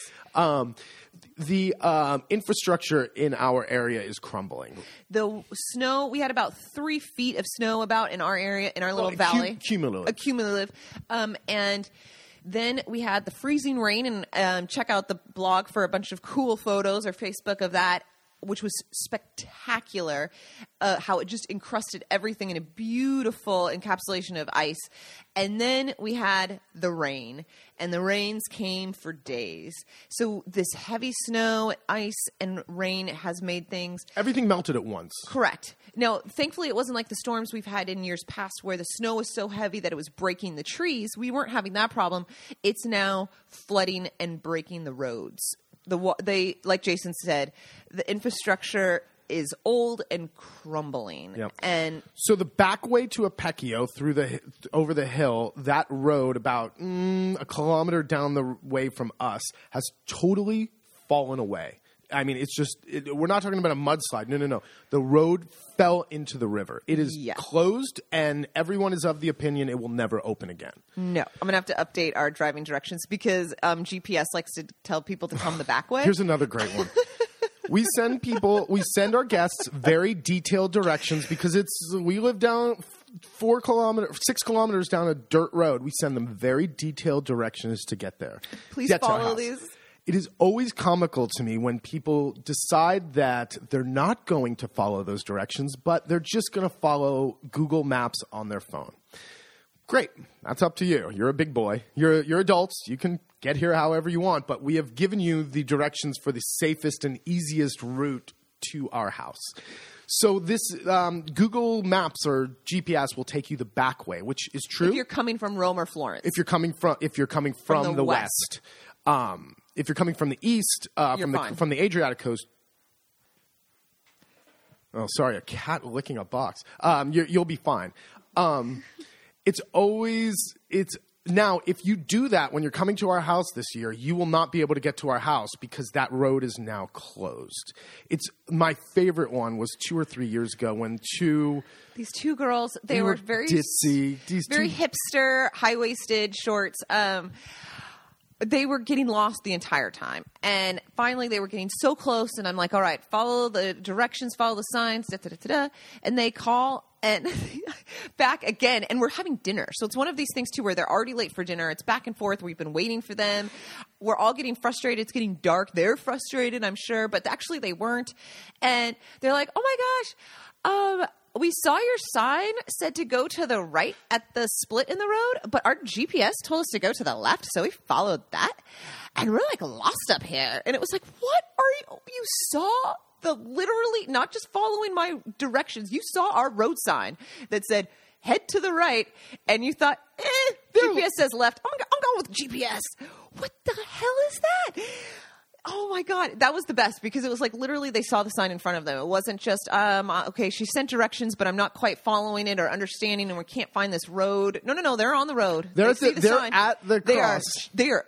the place. The infrastructure in our area is crumbling. The snow, we had about 3 feet of snow about in our area, in our little valley. Cumulative. And then we had the freezing rain, and check out the blog for a bunch of cool photos or Facebook of that, which was spectacular, how it just encrusted everything in a beautiful encapsulation of ice. And then we had the rain, and the rains came for days. So this heavy snow, ice, and rain has made things... Everything melted at once. Correct. Now, thankfully, it wasn't like the storms we've had in years past where the snow was so heavy that it was breaking the trees. We weren't having that problem. It's now flooding and breaking the roads. They, like Jason said, the infrastructure is old and crumbling. Yep. And so the back way to Apecchio over the hill, that road about a kilometer down the way from us has totally fallen away. I mean, it's just we're not talking about a mudslide. No. The road fell into the river. It is closed, and everyone is of the opinion it will never open again. No. I'm going to have to update our driving directions because GPS likes to tell people to come the back way. Here's another great one. We send our guests very detailed directions because we live down 6 kilometers down a dirt road. We send them very detailed directions to get there. Please follow these. It is always comical to me when people decide that they're not going to follow those directions, but they're just going to follow Google Maps on their phone. Great. That's up to you. You're a big boy. You're adults. You can get here however you want, but we have given you the directions for the safest and easiest route to our house. So this Google Maps or GPS will take you the back way, which is true. If you're coming from Rome or Florence. If you're coming from the west. If you're coming from the east, from the Adriatic coast. Oh, sorry, a cat licking a box. You'll be fine. Now, if you do that when you're coming to our house this year, you will not be able to get to our house because that road is now closed. It's my favorite one was 2 or 3 years ago when these two girls, they were very ditzy, very hipster, high-waisted shorts. They were getting lost the entire time. And finally, they were getting so close. And I'm like, all right, follow the directions, follow the signs, da-da-da-da. And they call and back again. And we're having dinner. So it's one of these things, too, where they're already late for dinner. It's back and forth. We've been waiting for them. We're all getting frustrated. It's getting dark. They're frustrated, I'm sure. But actually, they weren't. And they're like, oh, my gosh, we saw your sign said to go to the right at the split in the road, but our GPS told us to go to the left, so we followed that. And we're, like, lost up here. And it was like, what are you – you saw the literally – not just following my directions. You saw our road sign that said head to the right, and you thought, GPS says left. I'm going with GPS. What the hell is that? Oh, my God. That was the best because it was like literally they saw the sign in front of them. It wasn't just, okay, she sent directions, but I'm not quite following it or understanding, and we can't find this road. No. They're on the road. They're at the cross. They are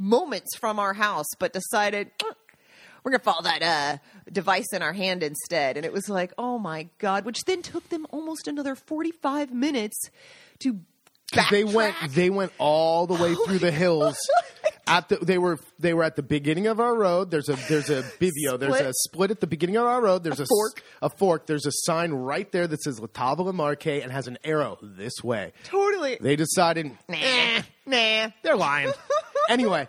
moments from our house, but decided we're going to follow that device in our hand instead. And it was like, oh, my God, which then took them almost another 45 minutes to backtrack. They went all the way through the hills. They were at the beginning of our road. There's a bivio. There's a split at the beginning of our road. There's a fork. There's a sign right there that says La Tavola Marche and has an arrow this way. Totally. They decided, nah. They're lying. Anyway,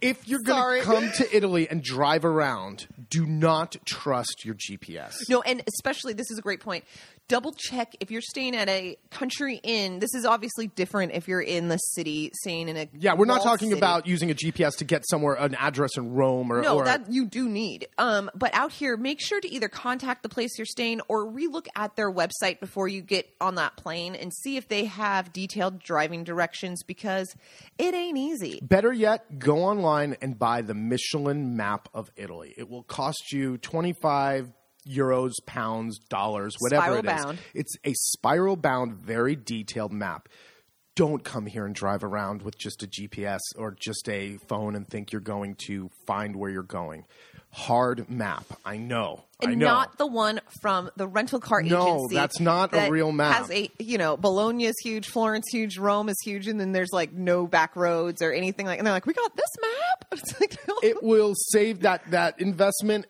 if you're going to come to Italy and drive around, do not trust your GPS. No, and especially, this is a great point, double check if you're staying at a country inn. This is obviously different if you're in the city, staying in a we're not talking city. About using a GPS to get somewhere, an address in Rome or... No, that you do need. But out here, make sure to either contact the place you're staying or relook at their website before you get on that plane and see if they have detailed driving directions, because it ain't easy. Better yet, go online and buy the Michelin map of Italy. It will cost you €25, pounds, dollars, whatever spiral it is. Bound. It's a spiral bound, very detailed map. Don't come here and drive around with just a GPS or just a phone and think you're going to find where you're going. Hard map. I know. Not the one from the rental car agency. No, that's not a real map. Has a, Bologna is huge, Florence huge, Rome is huge, and then there's like no back roads or anything like. And they're like, we got this map. It's like, no. It will save that investment.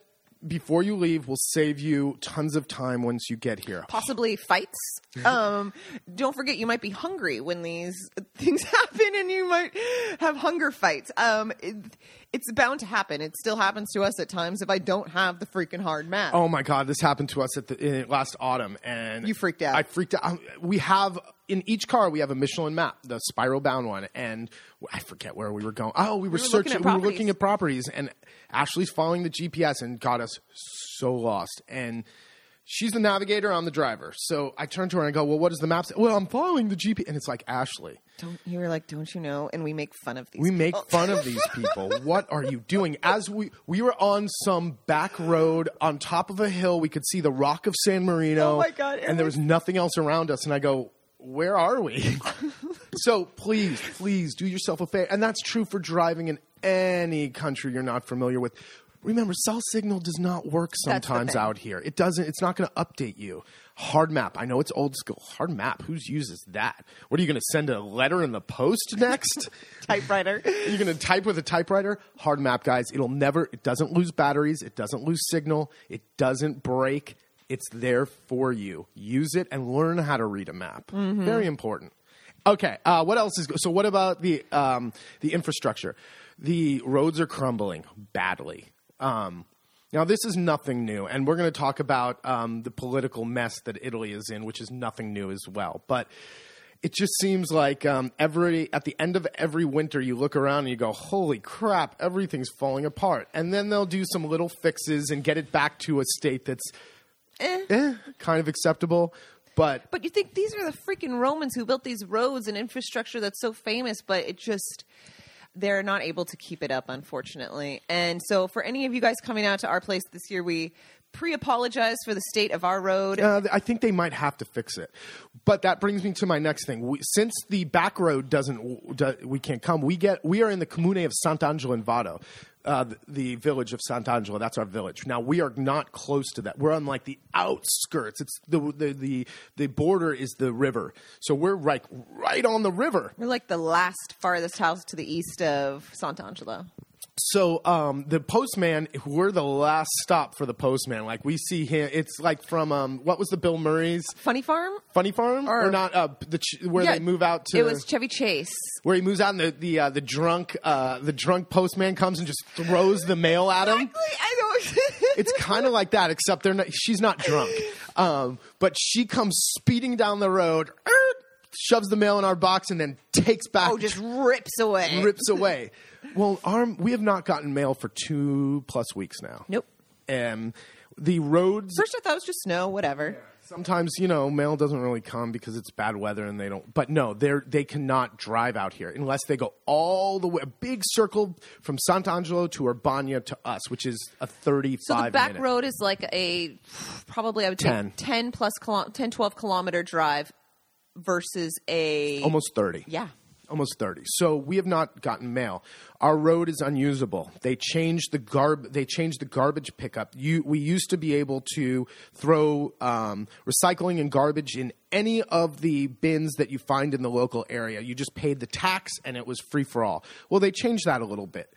Before you leave, will save you tons of time once you get here. Possibly fights. Don't forget, you might be hungry when these things happen, and you might have hunger fights. It's bound to happen. It still happens to us at times if I don't have the freaking hard map. Oh my God, this happened to us in last autumn, and you freaked out. I freaked out. We have. In each car, we have a Michelin map, the spiral-bound one, and I forget where we were going. Oh, we were searching. We were looking at properties, and Ashley's following the GPS and got us so lost. And she's the navigator, I'm the driver. So I turned to her and I go, well, what does the map say? Well, I'm following the GPS. And it's like, Ashley. You were like, don't you know? And we make fun of these people. We make fun of these people. What are you doing? As we were on some back road on top of a hill. We could see the Rock of San Marino. Oh, my God. And there was nothing else around us. And I go, where are we? So please do yourself a favor. And that's true for driving in any country you're not familiar with. Remember, cell signal does not work sometimes out here. It doesn't. It's not going to update you. Hard map. I know it's old school. Hard map. Who uses that? What are you going to send a letter in the post next? Typewriter. You're going to type with a typewriter? Hard map, guys. It doesn't lose batteries. It doesn't lose signal. It doesn't break. It's there for you. Use it and learn how to read a map. Mm-hmm. Very important. Okay, what else is – so what about the infrastructure? The roads are crumbling badly. Now, this is nothing new, and we're going to talk about the political mess that Italy is in, which is nothing new as well. But it just seems like at the end of every winter, you look around and you go, holy crap, everything's falling apart. And then they'll do some little fixes and get it back to a state that's – kind of acceptable, but you think these are the freaking Romans who built these roads and infrastructure that's so famous, but it just they're not able to keep it up, unfortunately. And so for any of you guys coming out to our place this year, we pre-apologize for the state of our road. I think they might have to fix it. But that brings me to my next thing. Since the back road we can't come, we are in the comune of Sant'Angelo in Vado. The village of Sant'Angelo, that's our village. Now, we are not close to that. We're on like the outskirts. It's the border is the river. So we're right on the river. We're like the last farthest house to the east of Sant'Angelo. So the postman, we're the last stop for the postman. Like we see him. It's like from what was the Bill Murray's? Funny Farm? Funny Farm? Or not they move out to. It was Chevy Chase. Where he moves out and the drunk postman comes and just throws the mail at him. Exactly. It's kind of like that, except she's not drunk. But she comes speeding down the road, shoves the mail in our box, and then takes back. Oh, just rips away. Rips away. Well, we have not gotten mail for 2+ weeks now. Nope. And the roads. First, I thought it was just snow, whatever. Yeah. Sometimes, mail doesn't really come because it's bad weather and they don't. But no, they cannot drive out here unless they go all the way. A big circle from Sant'Angelo to Urbania to us, which is a 35-minute. So the back road is like a probably I would say 10, 12 kilometer drive versus a. Almost 30. Yeah. Almost 30. So we have not gotten mail. Our road is unusable. They changed the garbage pickup. We used to be able to throw recycling and garbage in any of the bins that you find in the local area. You just paid the tax and it was free for all. Well, they changed that a little bit.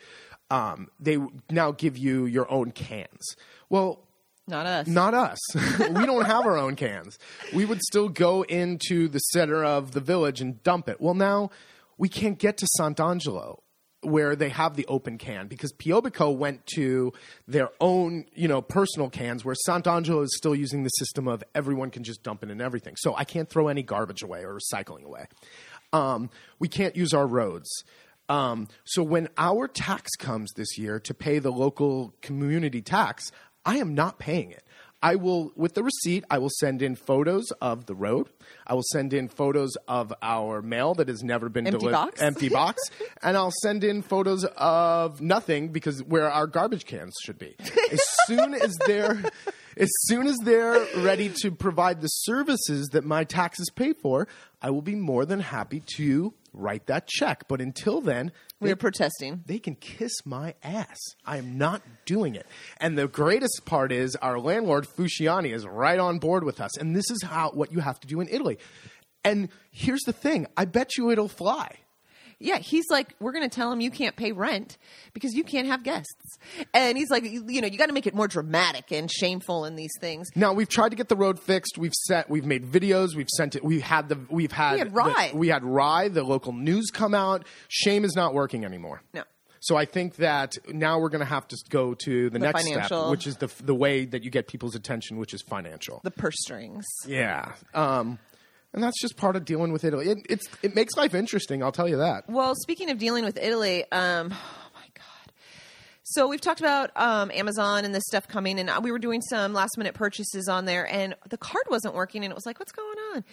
They now give you your own cans. Well, Not us. We don't have our own cans. We would still go into the center of the village and dump it. Well, now we can't get to Sant'Angelo where they have the open can, because Piobbico went to their own, you know, personal cans, where Sant'Angelo is still using the system of everyone can just dump it in everything. So I can't throw any garbage away or recycling away. We can't use our roads. So when our tax comes this year to pay the local community tax, I am not paying it. I will, with the receipt, I will send in photos of the road. I will send in photos of our mail that has never been delivered. Empty box. And I'll send in photos of nothing, because where our garbage cans should be. As soon as they're ready to provide the services that my taxes pay for, I will be more than happy to write that check. But until then, we're protesting. They can kiss my ass. I am not doing it. And the greatest part is our landlord, Fusciani, is right on board with us. And this is what you have to do in Italy. And here's the thing. I bet you it'll fly. Yeah, he's like, we're going to tell him you can't pay rent because you can't have guests. And he's like, you know, you got to make it more dramatic and shameful in these things. Now, we've tried to get the road fixed. We've made videos. We've sent it. We had Rai, the local news, come out. Shame is not working anymore. No. So I think that now we're going to have to go to the next step, which is the way that you get people's attention, which is financial. The purse strings. Yeah. And that's just part of dealing with Italy. It makes life interesting, I'll tell you that. Well, speaking of dealing with Italy, oh my God. So we've talked about Amazon and this stuff coming, and we were doing some last-minute purchases on there, and the card wasn't working, and it was like, what's going on?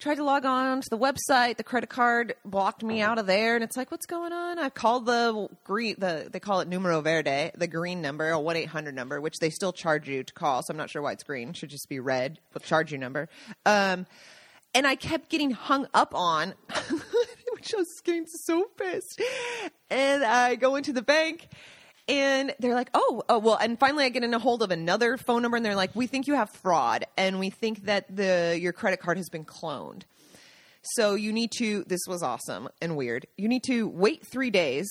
Tried to log on to the website. The credit card blocked me out of there, and it's like, what's going on? I called they call it numero verde, the green number, or 1-800 number, which they still charge you to call, so I'm not sure why it's green. It should just be red, but charge you number. And I kept getting hung up on, which I was getting so pissed. And I go into the bank, and they're like, oh, well. And finally, I get in a hold of another phone number, and they're like, we think you have fraud, and we think that your credit card has been cloned. So you need to – this was awesome and weird. You need to wait 3 days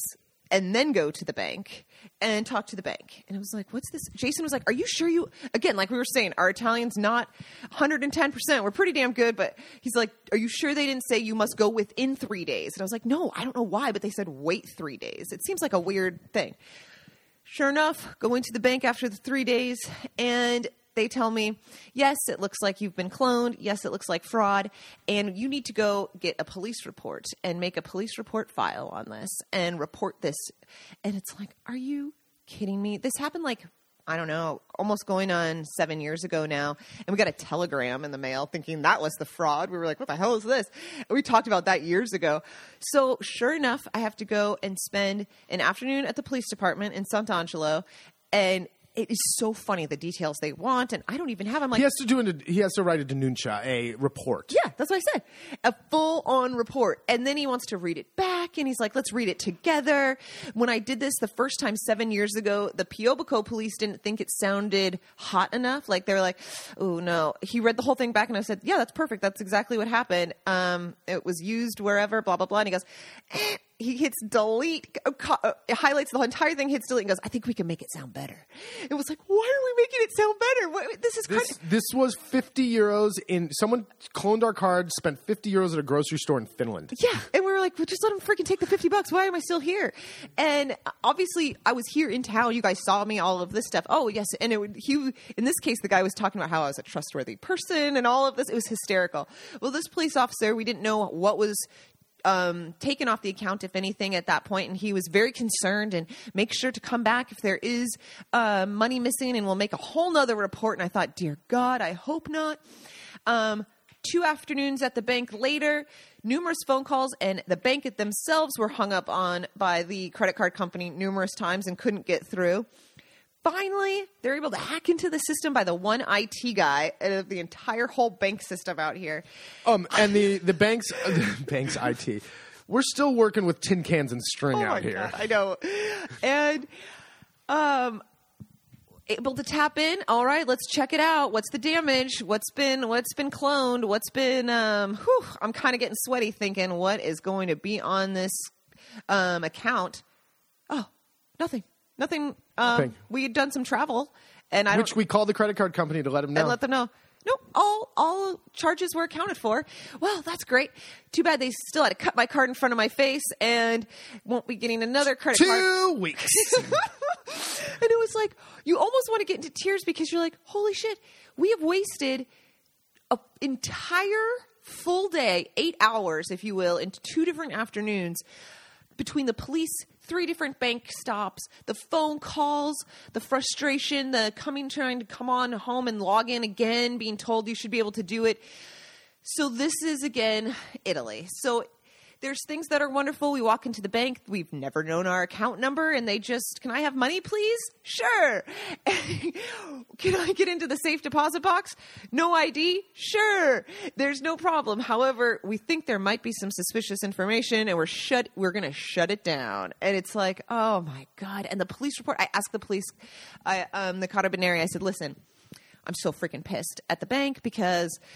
and then go to the bank and talk to the bank. And I was like, what's this? Jason was like, are you sure you – again, like we were saying, our Italian's not 110%. We're pretty damn good. But he's like, are you sure they didn't say you must go within 3 days? And I was like, no, I don't know why, but they said wait 3 days. It seems like a weird thing. Sure enough, go into the bank after the 3 days, and they tell me, yes, it looks like you've been cloned. Yes, it looks like fraud. And you need to go get a police report and make a police report file on this and report this. And it's like, are you kidding me? This happened like, I don't know, almost going on 7 years ago now. And we got a telegram in the mail thinking that was the fraud. We were like, what the hell is this? And we talked about that years ago. So sure enough, I have to go and spend an afternoon at the police department in Sant'Angelo, and it is so funny, the details they want, and I don't even have. I'm like, he has to write a denuncia, a report. Yeah, that's what I said, a full-on report, and then he wants to read it back, and he's like, let's read it together. When I did this the first time 7 years ago, the Piobbico police didn't think it sounded hot enough. Like they were like, oh no. He read the whole thing back, and I said, yeah, that's perfect. That's exactly what happened. It was used wherever, blah blah blah. And he goes, eh. He hits delete, highlights the whole entire thing, hits delete, and goes, I think we can make it sound better. It was like, why are we making it sound better? This was 50 euros in – someone cloned our card, spent 50 euros at a grocery store in Finland. Yeah, and we were like, well, just let him freaking take the 50 bucks. Why am I still here? And obviously I was here in town. You guys saw me, all of this stuff. Oh, yes. And in this case, the guy was talking about how I was a trustworthy person and all of this. It was hysterical. Well, this police officer, we didn't know what was – taken off the account, if anything, at that point. And he was very concerned and make sure to come back if there is money missing, and we'll make a whole nother report. And I thought, dear God, I hope not. 2 afternoons at the bank later, numerous phone calls, and the bank themselves were hung up on by the credit card company numerous times and couldn't get through. Finally, they're able to hack into the system by the one IT guy of the entire whole bank system out here. And the bank's IT. We're still working with tin cans and string out here. God, I know. And able to tap in. All right, let's check it out. What's the damage? What's been cloned? What's been I'm kind of getting sweaty thinking what is going to be on this account. Oh, nothing. Nothing. We had done some travel, and I which we called the credit card company to let them know. Nope, all charges were accounted for. Well, that's great. Too bad they still had to cut my card in front of my face and won't be getting another credit card. 2 weeks. And it was like, you almost want to get into tears because you're like, holy shit, we have wasted an entire full day, 8 hours, if you will, into 2 different afternoons between the police, 3 different bank stops, the phone calls, the frustration, the trying to come on home and log in again, being told you should be able to do it. So this is, again, Italy. So there's things that are wonderful. We walk into the bank. We've never known our account number, and they just, can I have money, please? Sure. Can I get into the safe deposit box? No ID? Sure. There's no problem. However, we think there might be some suspicious information, and we're going to shut it down. And it's like, oh, my God. And the police report, I asked the police, the carabinieri, I said, listen, I'm so freaking pissed at the bank because –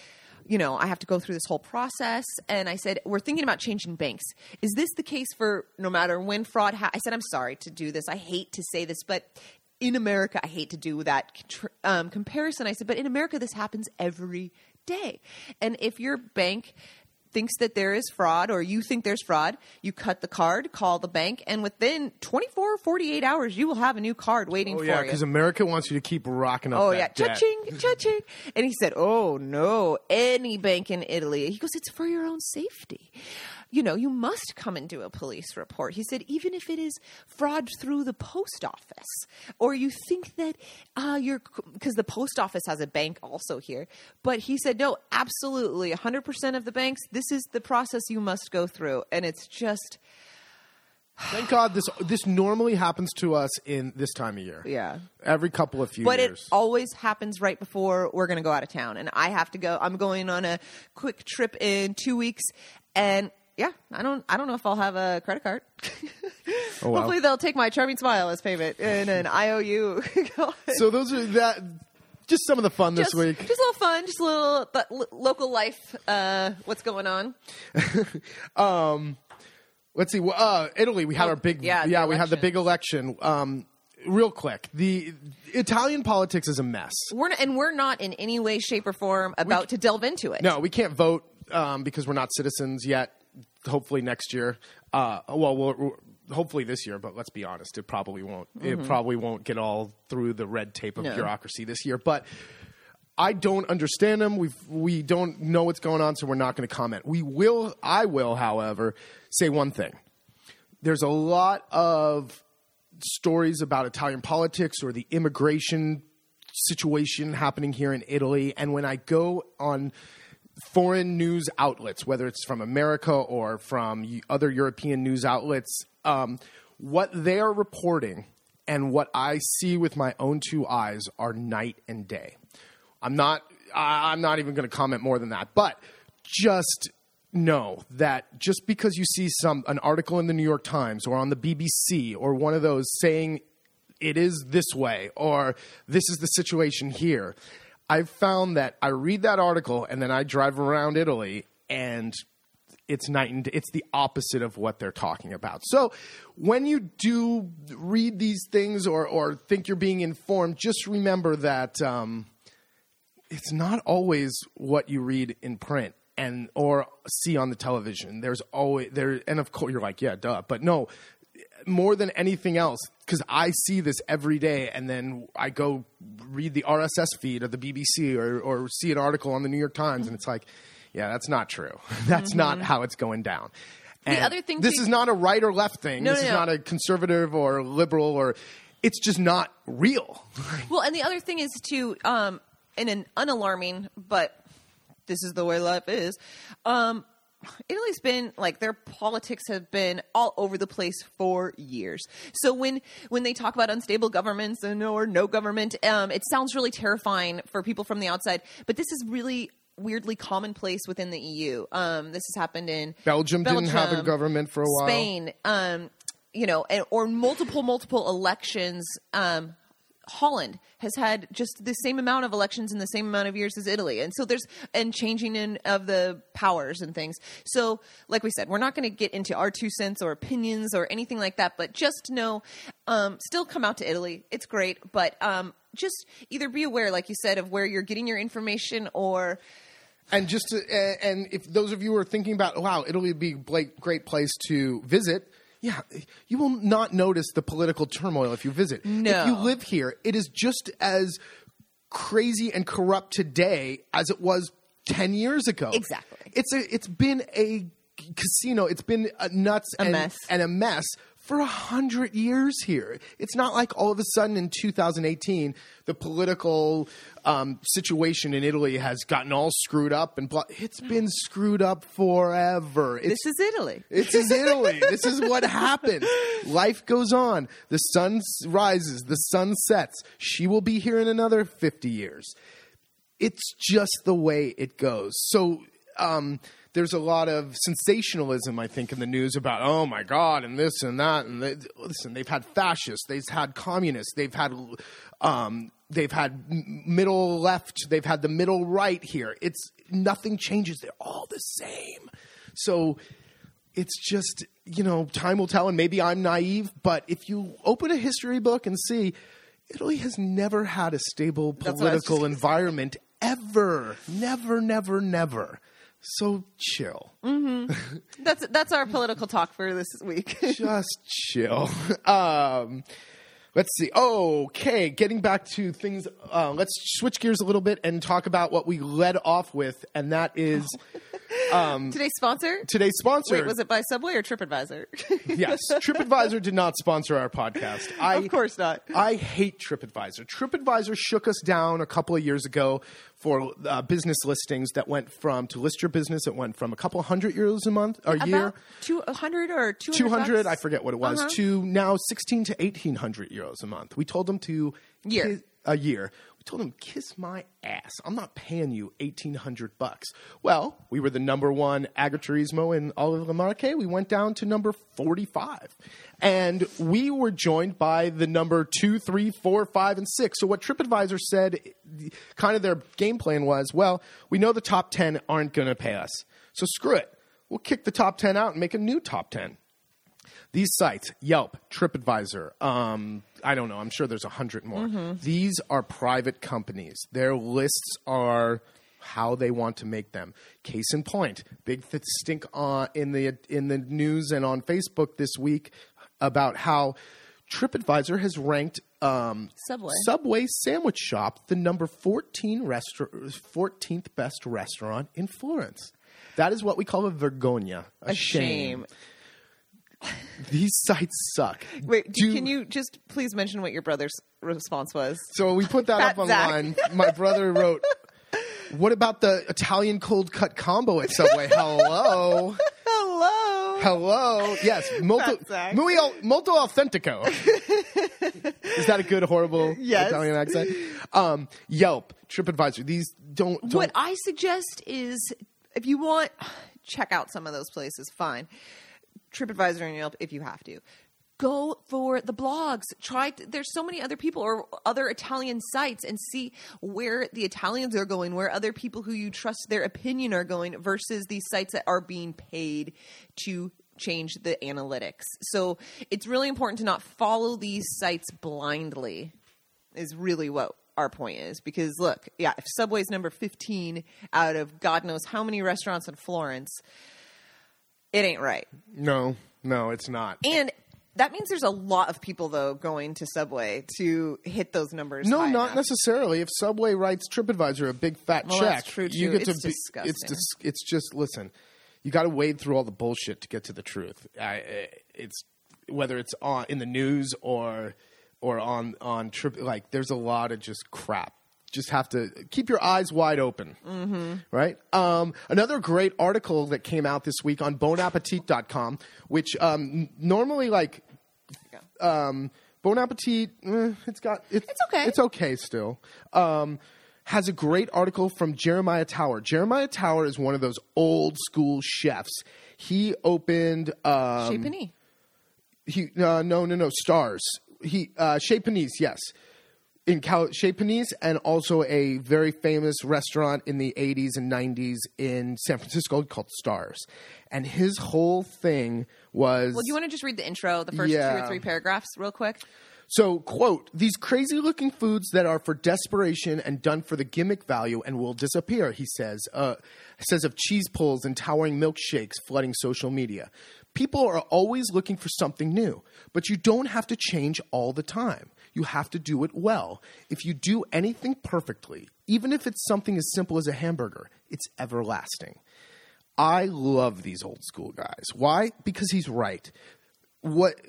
you know, I have to go through this whole process. And I said, we're thinking about changing banks. Is this the case for no matter when fraud? I said, I'm sorry to do this. I hate to say this, but in America, I hate to do that comparison. I said, but in America, this happens every day. And if your bank thinks that there is fraud or you think there's fraud, you cut the card, call the bank, and within 24, 48 hours, you will have a new card waiting for you. Oh, yeah, because America wants you to keep rocking up that debt. Cha-ching, cha-ching. And he said, oh, no, any bank in Italy. He goes, it's for your own safety. You know, you must come and do a police report. He said, even if it is fraud through the post office, or you think that because the post office has a bank also here. But he said, no, absolutely, 100% of the banks, this is the process you must go through. And it's just... Thank God this normally happens to us in this time of year. Yeah. Every couple of few years. But it always happens right before we're going to go out of town. And I have to go. I'm going on a quick trip in 2 weeks. And... yeah, I don't know if I'll have a credit card. Oh, wow. Hopefully they'll take my charming smile as payment in an IOU. So those are just some of the fun this week. Just a little fun, just a little local life, what's going on. Let's see. Italy, we had our big we had the big election. Real quick, the Italian politics is a mess. We're not in any way, shape, or form about to delve into it. No, we can't vote because we're not citizens yet. Hopefully next year. Hopefully this year, but let's be honest, it probably won't. Mm-hmm. It probably won't get all through the red tape of bureaucracy this year. But I don't understand them. We don't know what's going on, so we're not going to comment. I will, however, say one thing. There's a lot of stories about Italian politics or the immigration situation happening here in Italy. And when I go on foreign news outlets, whether it's from America or from other European news outlets, what they are reporting and what I see with my own 2 eyes are night and day. I'm not even going to comment more than that, but just know that just because you see an article in the New York Times or on the BBC or one of those saying it is this way or this is the situation here, I've found that I read that article and then I drive around Italy and it's night and day. It's the opposite of what they're talking about. So when you do read these things or think you're being informed, just remember that it's not always what you read in print and or see on the television. There's always and of course you're like, yeah, duh. But no, more than anything else, because I see this every day and then I go read the RSS feed of the BBC or see an article on the New York Times and it's like, yeah, that's not true. That's not how it's going down. And the other thing this is not a right or left thing. No, this is not a conservative or liberal or it's just not real. Well, and the other thing is to in an unalarming, but this is the way life is, Italy's been like their politics have been all over the place for years. So when they talk about unstable governments or no government, it sounds really terrifying for people from the outside. But this is really weirdly commonplace within the EU. This has happened in Belgium. Didn't have a government for a while. Spain, or multiple elections. Holland has had just the same amount of elections in the same amount of years as Italy. And so there's – and changing in of the powers and things. So like we said, we're not going to get into our 2 cents or opinions or anything like that. But just know still come out to Italy. It's great. But just either be aware, like you said, of where you're getting your information or – and just to, and if those of you are thinking about, wow, Italy would be a great place to visit, yeah, you will not notice the political turmoil if you visit. No. If you live here, it is just as crazy and corrupt today as it was 10 years ago. Exactly. It's been a casino. It's been nuts and a mess for 100 years here. It's not like all of a sudden in 2018 the political situation in Italy has gotten all screwed up and it's been screwed up forever. This is Italy. This is Italy. This is what happened. Life goes on. The sun rises. The sun sets. She will be here in another 50 years. It's just the way it goes. So there's a lot of sensationalism, I think, in the news about, oh, my God, and this and that. And listen, they've had fascists. They've had communists. They've had middle left. They've had the middle right here. Nothing changes. They're all the same. So it's just, time will tell, and maybe I'm naive. But if you open a history book and see, Italy has never had a stable political environment ever. Never, never, never. So chill. Mm-hmm. That's our political talk for this week. Just chill. Let's see. Okay, getting back to things. Let's switch gears a little bit and talk about what we led off with, and that is today's sponsor. Today's sponsor. Wait, was it by Subway or TripAdvisor? Yes, TripAdvisor did not sponsor our podcast. Of course not. I hate TripAdvisor. TripAdvisor shook us down a couple of years ago for business listings that went from, to list your business, it went from a couple €100 a month or a year. 200 or 200? 200, I forget what it was, to now 16 to 1800 euros a month. We told them to a year. We told them, kiss my ass. I'm not paying you $1,800. Well, we were the number one agriturismo in all of La Marche. We went down to number 45. And we were joined by the number 2, 3, 4, 5, and 6. So what TripAdvisor said, kind of their game plan was, well, we know the top 10 aren't going to pay us. So screw it. We'll kick the top 10 out and make a new top 10. These sites, Yelp, TripAdvisor, I don't know. I'm sure there's 100 more. Mm-hmm. These are private companies. Their lists are how they want to make them. Case in point, big stink in the news and on Facebook this week about how TripAdvisor has ranked Subway Sandwich Shop the number 14th best restaurant in Florence. That is what we call a vergogna, a shame. These sites suck. Wait, can you just please mention what your brother's response was? So we put that up online. My brother wrote, what about the Italian cold cut combo at Subway? Hello. Hello. Yes. Molto Authentico. Is that a good, horrible Italian accent? Yelp, TripAdvisor. These don't. What I suggest is if you want, check out some of those places. Fine. TripAdvisor and Yelp if you have to. Go for the blogs. There's so many other people or other Italian sites and see where the Italians are going, where other people who you trust their opinion are going versus these sites that are being paid to change the analytics. So it's really important to not follow these sites blindly is really what our point is, because look, if Subway's number 15 out of God knows how many restaurants in Florence – it ain't right. No, it's not. And that means there's a lot of people, though, going to Subway to hit those numbers. No, not necessarily. If Subway writes TripAdvisor a big fat check, that's true too. It's disgusting. It's just, listen, you got to wade through all the bullshit to get to the truth. It's whether it's on in the news or on trip. Like, there's a lot of just crap. Just have to keep your eyes wide open, mm-hmm. Right? Another great article that came out this week on bonappetit.com, which normally like Bon Appetit, it's okay. It's okay still. Has a great article from Jeremiah Tower. Jeremiah Tower is one of those old school chefs. He opened Chez Panisse. Stars. Chez Panisse, yes. in Chez Panisse, and also a very famous restaurant in the 80s and 90s in San Francisco called Stars. And his whole thing was... Well, do you want to just read the intro, the first two or three paragraphs real quick? So, quote, "These crazy-looking foods that are for desperation and done for the gimmick value and will disappear," he says. Says of cheese pulls and towering milkshakes flooding social media. "People are always looking for something new, but you don't have to change all the time. You have to do it well. If you do anything perfectly, even if it's something as simple as a hamburger, it's everlasting." I love these old school guys. Why? Because he's right.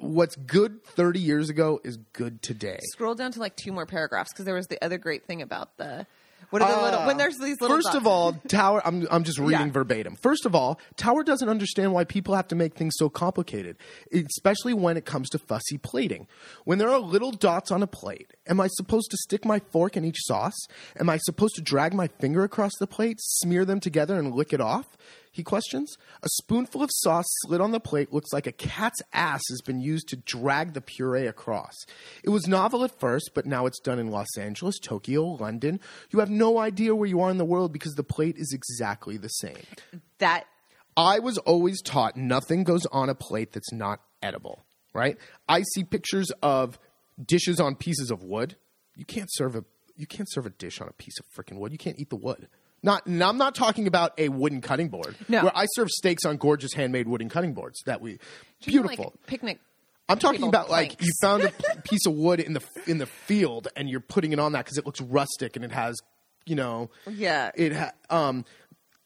What's good 30 years ago is good today. Scroll down to like two more paragraphs, because there was the other great thing about the... What are the little, when there's these little... First of all, Tower... I'm just reading verbatim. First of all, Tower doesn't understand why people have to make things so complicated, especially when it comes to fussy plating. When there are little dots on a plate, am I supposed to stick my fork in each sauce? Am I supposed to drag my finger across the plate, smear them together, and lick it off? He questions. "A spoonful of sauce slid on the plate looks like a cat's ass has been used to drag the puree across. It was novel at first, but now it's done in Los Angeles, Tokyo, London. You have no idea where you are in the world because the plate is exactly the same." That I was always taught nothing goes on a plate that's not edible, right? I see pictures of dishes on pieces of wood. You can't serve a dish on a piece of freaking wood. You can't eat the wood. I'm not talking about a wooden cutting board. No. Where I serve steaks on gorgeous handmade wooden cutting boards that we beautiful like picnic. I'm talking about planks. Like you found a piece of wood in the field and you're putting it on that because it looks rustic and it has, you know. Yeah.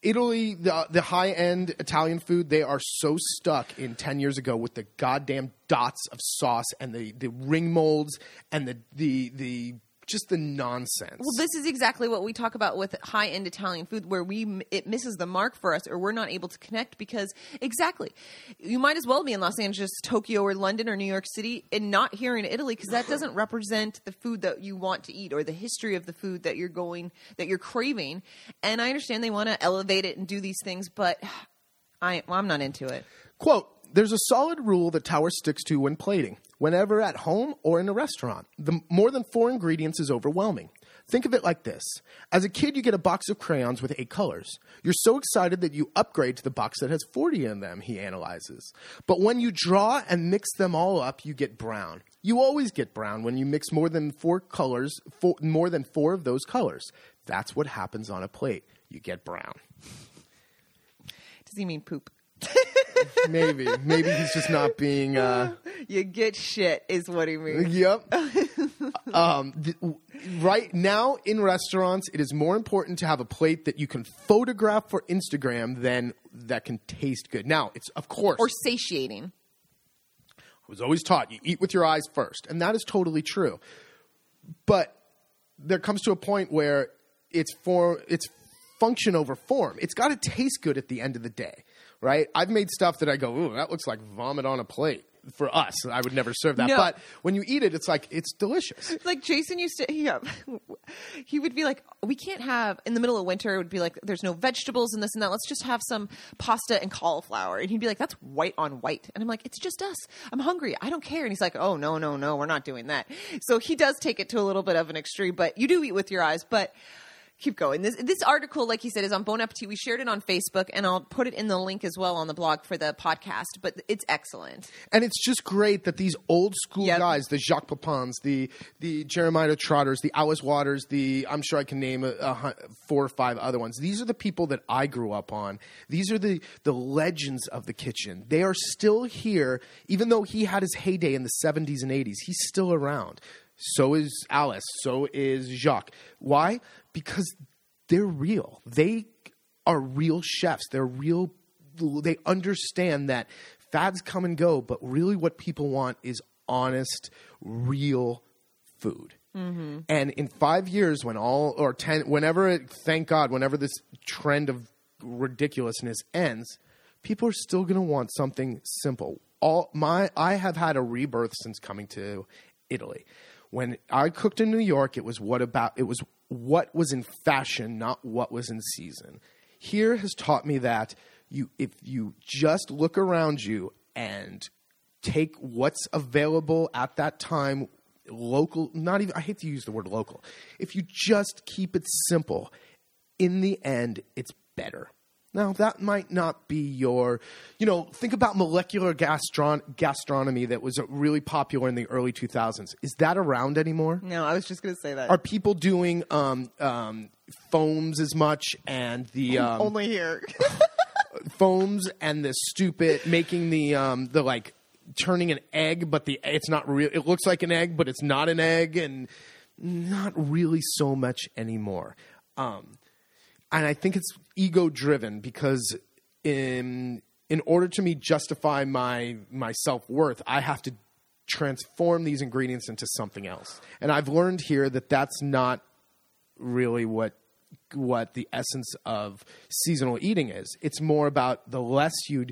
Italy, the high-end Italian food, they are so stuck in 10 years ago with the goddamn dots of sauce and the ring molds and the just the nonsense. Well, this is exactly what we talk about with high-end Italian food, where it misses the mark for us, or we're not able to connect because, exactly, you might as well be in Los Angeles, Tokyo, or London, or New York City, and not here in Italy, because that doesn't represent the food that you want to eat or the history of the food that you're craving. And I understand they want to elevate it and do these things, but I'm not into it. Quote, "There's a solid rule that Tower sticks to when plating. Whenever at home or in a restaurant, the more than 4 ingredients is overwhelming. Think of it like this. As a kid, you get a box of crayons with 8 colors. You're so excited that you upgrade to the box that has 40 in them," he analyzes. "But when you draw and mix them all up, you get brown. You always get brown when you mix more than 4 of those colors. That's what happens on a plate. You get brown." Does he mean poop? Maybe he's just not being you get shit is what he means. Yep. Right now in restaurants, it is more important to have a plate that you can photograph for Instagram than that can taste good. Now, it's of course, or satiating. I was always taught you eat with your eyes first, and that is totally true. But there comes to a point where it's function over form. It's got to taste good at the end of the day. Right? I've made stuff that I go, ooh, that looks like vomit on a plate. For us, I would never serve that. No. But when you eat it, it's like, it's delicious. It's like Jason used to, he would be like, we can't have, in the middle of winter, it would be like, there's no vegetables and this and that. Let's just have some pasta and cauliflower. And he'd be like, that's white on white. And I'm like, it's just us. I'm hungry. I don't care. And he's like, oh, no, we're not doing that. So he does take it to a little bit of an extreme, but you do eat with your eyes. But keep going. This article, like he said, is on Bon Appetit. We shared it on Facebook, and I'll put it in the link as well on the blog for the podcast, but it's excellent. And it's just great that these old school guys, the Jacques Pepins, the Jeremiah Trotters, the Alice Waters, I'm sure I can name 4 or 5 other ones. These are the people that I grew up on. These are the legends of the kitchen. They are still here, even though he had his heyday in the 70s and 80s. He's still around. So is Alice. So is Jacques. Why? Because they're real. They are real chefs. They're real. They understand that fads come and go, but really what people want is honest, real food. Mm-hmm. And in 5 years, whenever this trend of ridiculousness ends, people are still going to want something simple. I have had a rebirth since coming to Italy. When I cooked in New York, it was what was in fashion, not what was in season. Here has taught me that if you just look around you and take what's available at that time local, not even, I hate to use the word local. If you just keep it simple, in the end, it's better. Now, that might not be your, you know, think about molecular gastronomy that was really popular in the early 2000s. Is that around anymore? No, I was just going to say that. Are people doing foams as much and the... only here. Foams and the stupid, making the like, turning an egg, but the it's not real. It looks like an egg, but it's not an egg, and not really so much anymore. And I think it's ego-driven because in order to me justify my self-worth, I have to transform these ingredients into something else. And I've learned here that that's not really what the essence of seasonal eating is. It's more about the less you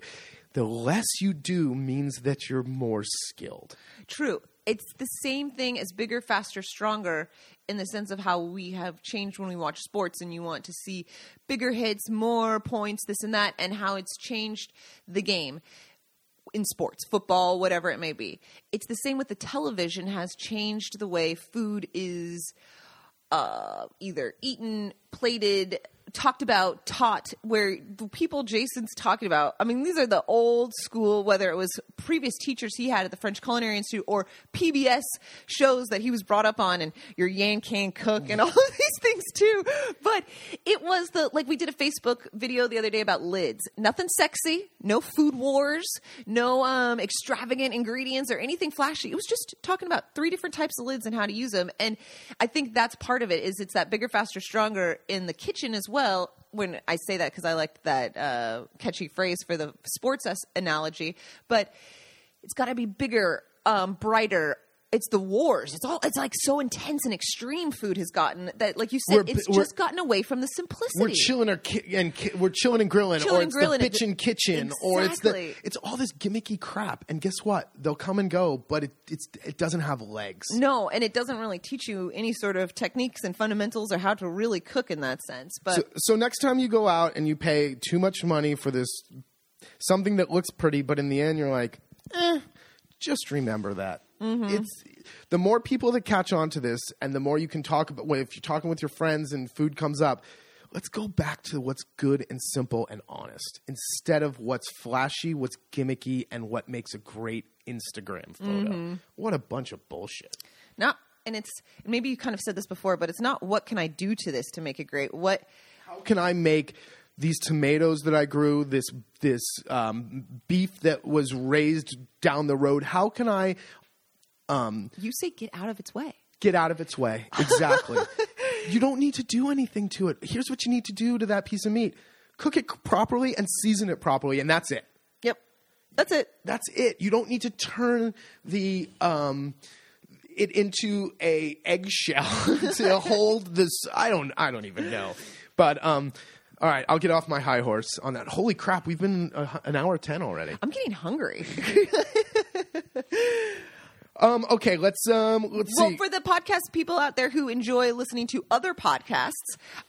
do means that you're more skilled. True. It's the same thing as bigger, faster, stronger in the sense of how we have changed when we watch sports and you want to see bigger hits, more points, this and that, and how it's changed the game in sports, football, whatever it may be. It's the same with the television has changed the way food is either eaten, plated, talked about, taught, where the people Jason's talking about, I mean, these are the old school, whether it was previous teachers he had at the French Culinary Institute or PBS shows that he was brought up on and your Yan Can Cook and all of these things too. But it was like we did a Facebook video the other day about lids. Nothing sexy, no food wars, no extravagant ingredients or anything flashy. It was just talking about three different types of lids and how to use them. And I think that's part of it is it's that bigger, faster, stronger in the kitchen as well. Well, when I say that because I like that catchy phrase for the sports analogy, but it's got to be bigger, brighter. It's the wars. It's like so intense and extreme. Food has gotten that, like you said, it's just gotten away from the simplicity. We're chilling we're chilling and grilling, or it's the bitchin' kitchen, or it's all this gimmicky crap. And guess what? They'll come and go, but it doesn't have legs. No, and it doesn't really teach you any sort of techniques and fundamentals or how to really cook in that sense. But so next time you go out and you pay too much money for this something that looks pretty, but in the end you're like, just remember that. Mm-hmm. It's the more people that catch on to this and the more you can talk about if you're talking with your friends and food comes up, let's go back to what's good and simple and honest instead of what's flashy, what's gimmicky, and what makes a great Instagram photo. Mm-hmm. What a bunch of bullshit. And it's maybe you kind of said this before, but it's not what can I do to this to make it great? How can I make these tomatoes that I grew, this beef that was raised down the road, how can I... you say get out of its way. Get out of its way. Exactly. You don't need to do anything to it. Here's what you need to do to that piece of meat. Cook it properly and season it properly, and that's it. Yep. That's it. That's it. You don't need to turn the... it into a eggshell to hold this... I don't even know. But... all right, I'll get off my high horse on that. Holy crap, we've been an hour 10 already. I'm getting hungry. Okay, let's see. Well, for the podcast people out there who enjoy listening to other podcasts,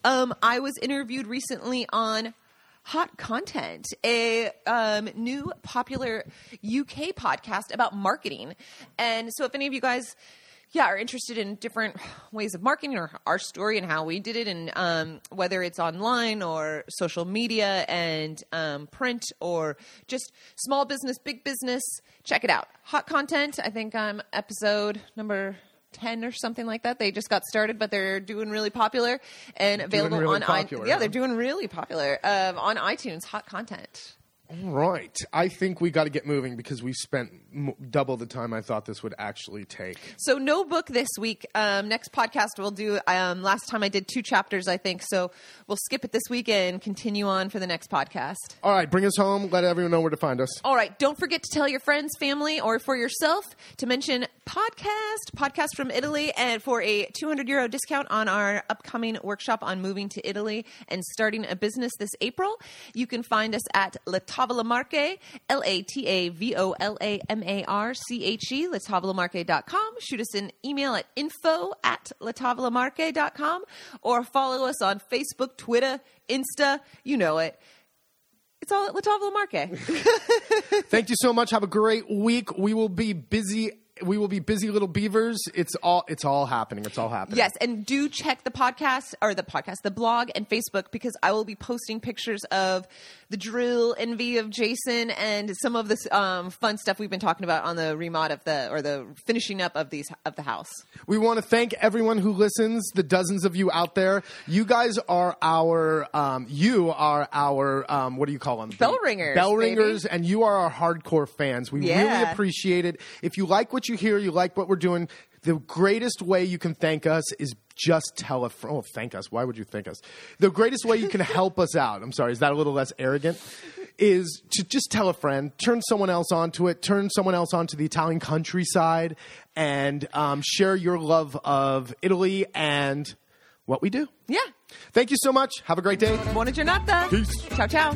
I was interviewed recently on Hot Content, a new popular UK podcast about marketing. And so if any of you guys... are interested in different ways of marketing or our story and how we did it and whether it's online or social media and print or just small business, big business, check it out. Hot Content, I think I'm episode number 10 or something like that. They just got started, but they're doing really popular and available on iTunes. Yeah, they're doing really popular on iTunes, Hot Content. All right. I think we got to get moving because we spent double the time I thought this would actually take. So no book this week. Next podcast we'll do – last time I did 2 chapters, I think. So we'll skip it this week and continue on for the next podcast. All right. Bring us home. Let everyone know where to find us. All right. Don't forget to tell your friends, family, or for yourself to mention podcast from Italy and for a €200 discount on our upcoming workshop on moving to Italy and starting a business this April. You can find us at Tavola Marche, LATAVOLAMARCHE, latavolamarche.com. Shoot us an email at info@latavolamarche.com or follow us on Facebook, Twitter, Insta. You know it. It's all at La Tavola Marche. Thank you so much. Have a great week. We will be busy We will be busy little beavers. It's all happening. Yes, and do check the blog and Facebook, because I will be posting pictures of the drill envy of Jason and some of this fun stuff we've been talking about on the remod of the finishing up of the house. We want to thank everyone who listens, the dozens of you out there. You guys are our what do you call them? Bell ringers, and you are our hardcore fans. We really appreciate it. If you like what you hear, you like what we're doing, the greatest way you can thank us is just tell a friend. Oh, thank us. Why would you thank us? The greatest way you can help us out, I'm sorry, is that a little less arrogant, is to just tell a friend, turn someone else onto it, turn someone else onto the Italian countryside, and share your love of Italy and what we do. Yeah. Thank you so much. Have a great day. Buona giornata. Peace. Ciao, ciao.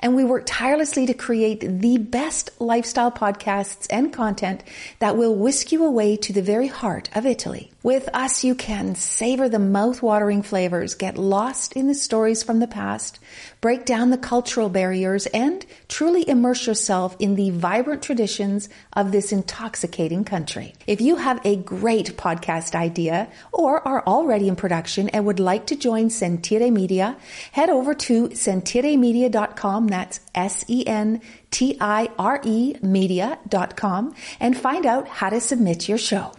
And we work tirelessly to create the best lifestyle podcasts and content that will whisk you away to the very heart of Italy. With us, you can savor the mouth-watering flavors, get lost in the stories from the past, break down the cultural barriers, and truly immerse yourself in the vibrant traditions of this intoxicating country. If you have a great podcast idea or are already in production and would like to join Sentire Media, head over to sentiremedia.com. That's SENTIRE media.com and find out how to submit your show.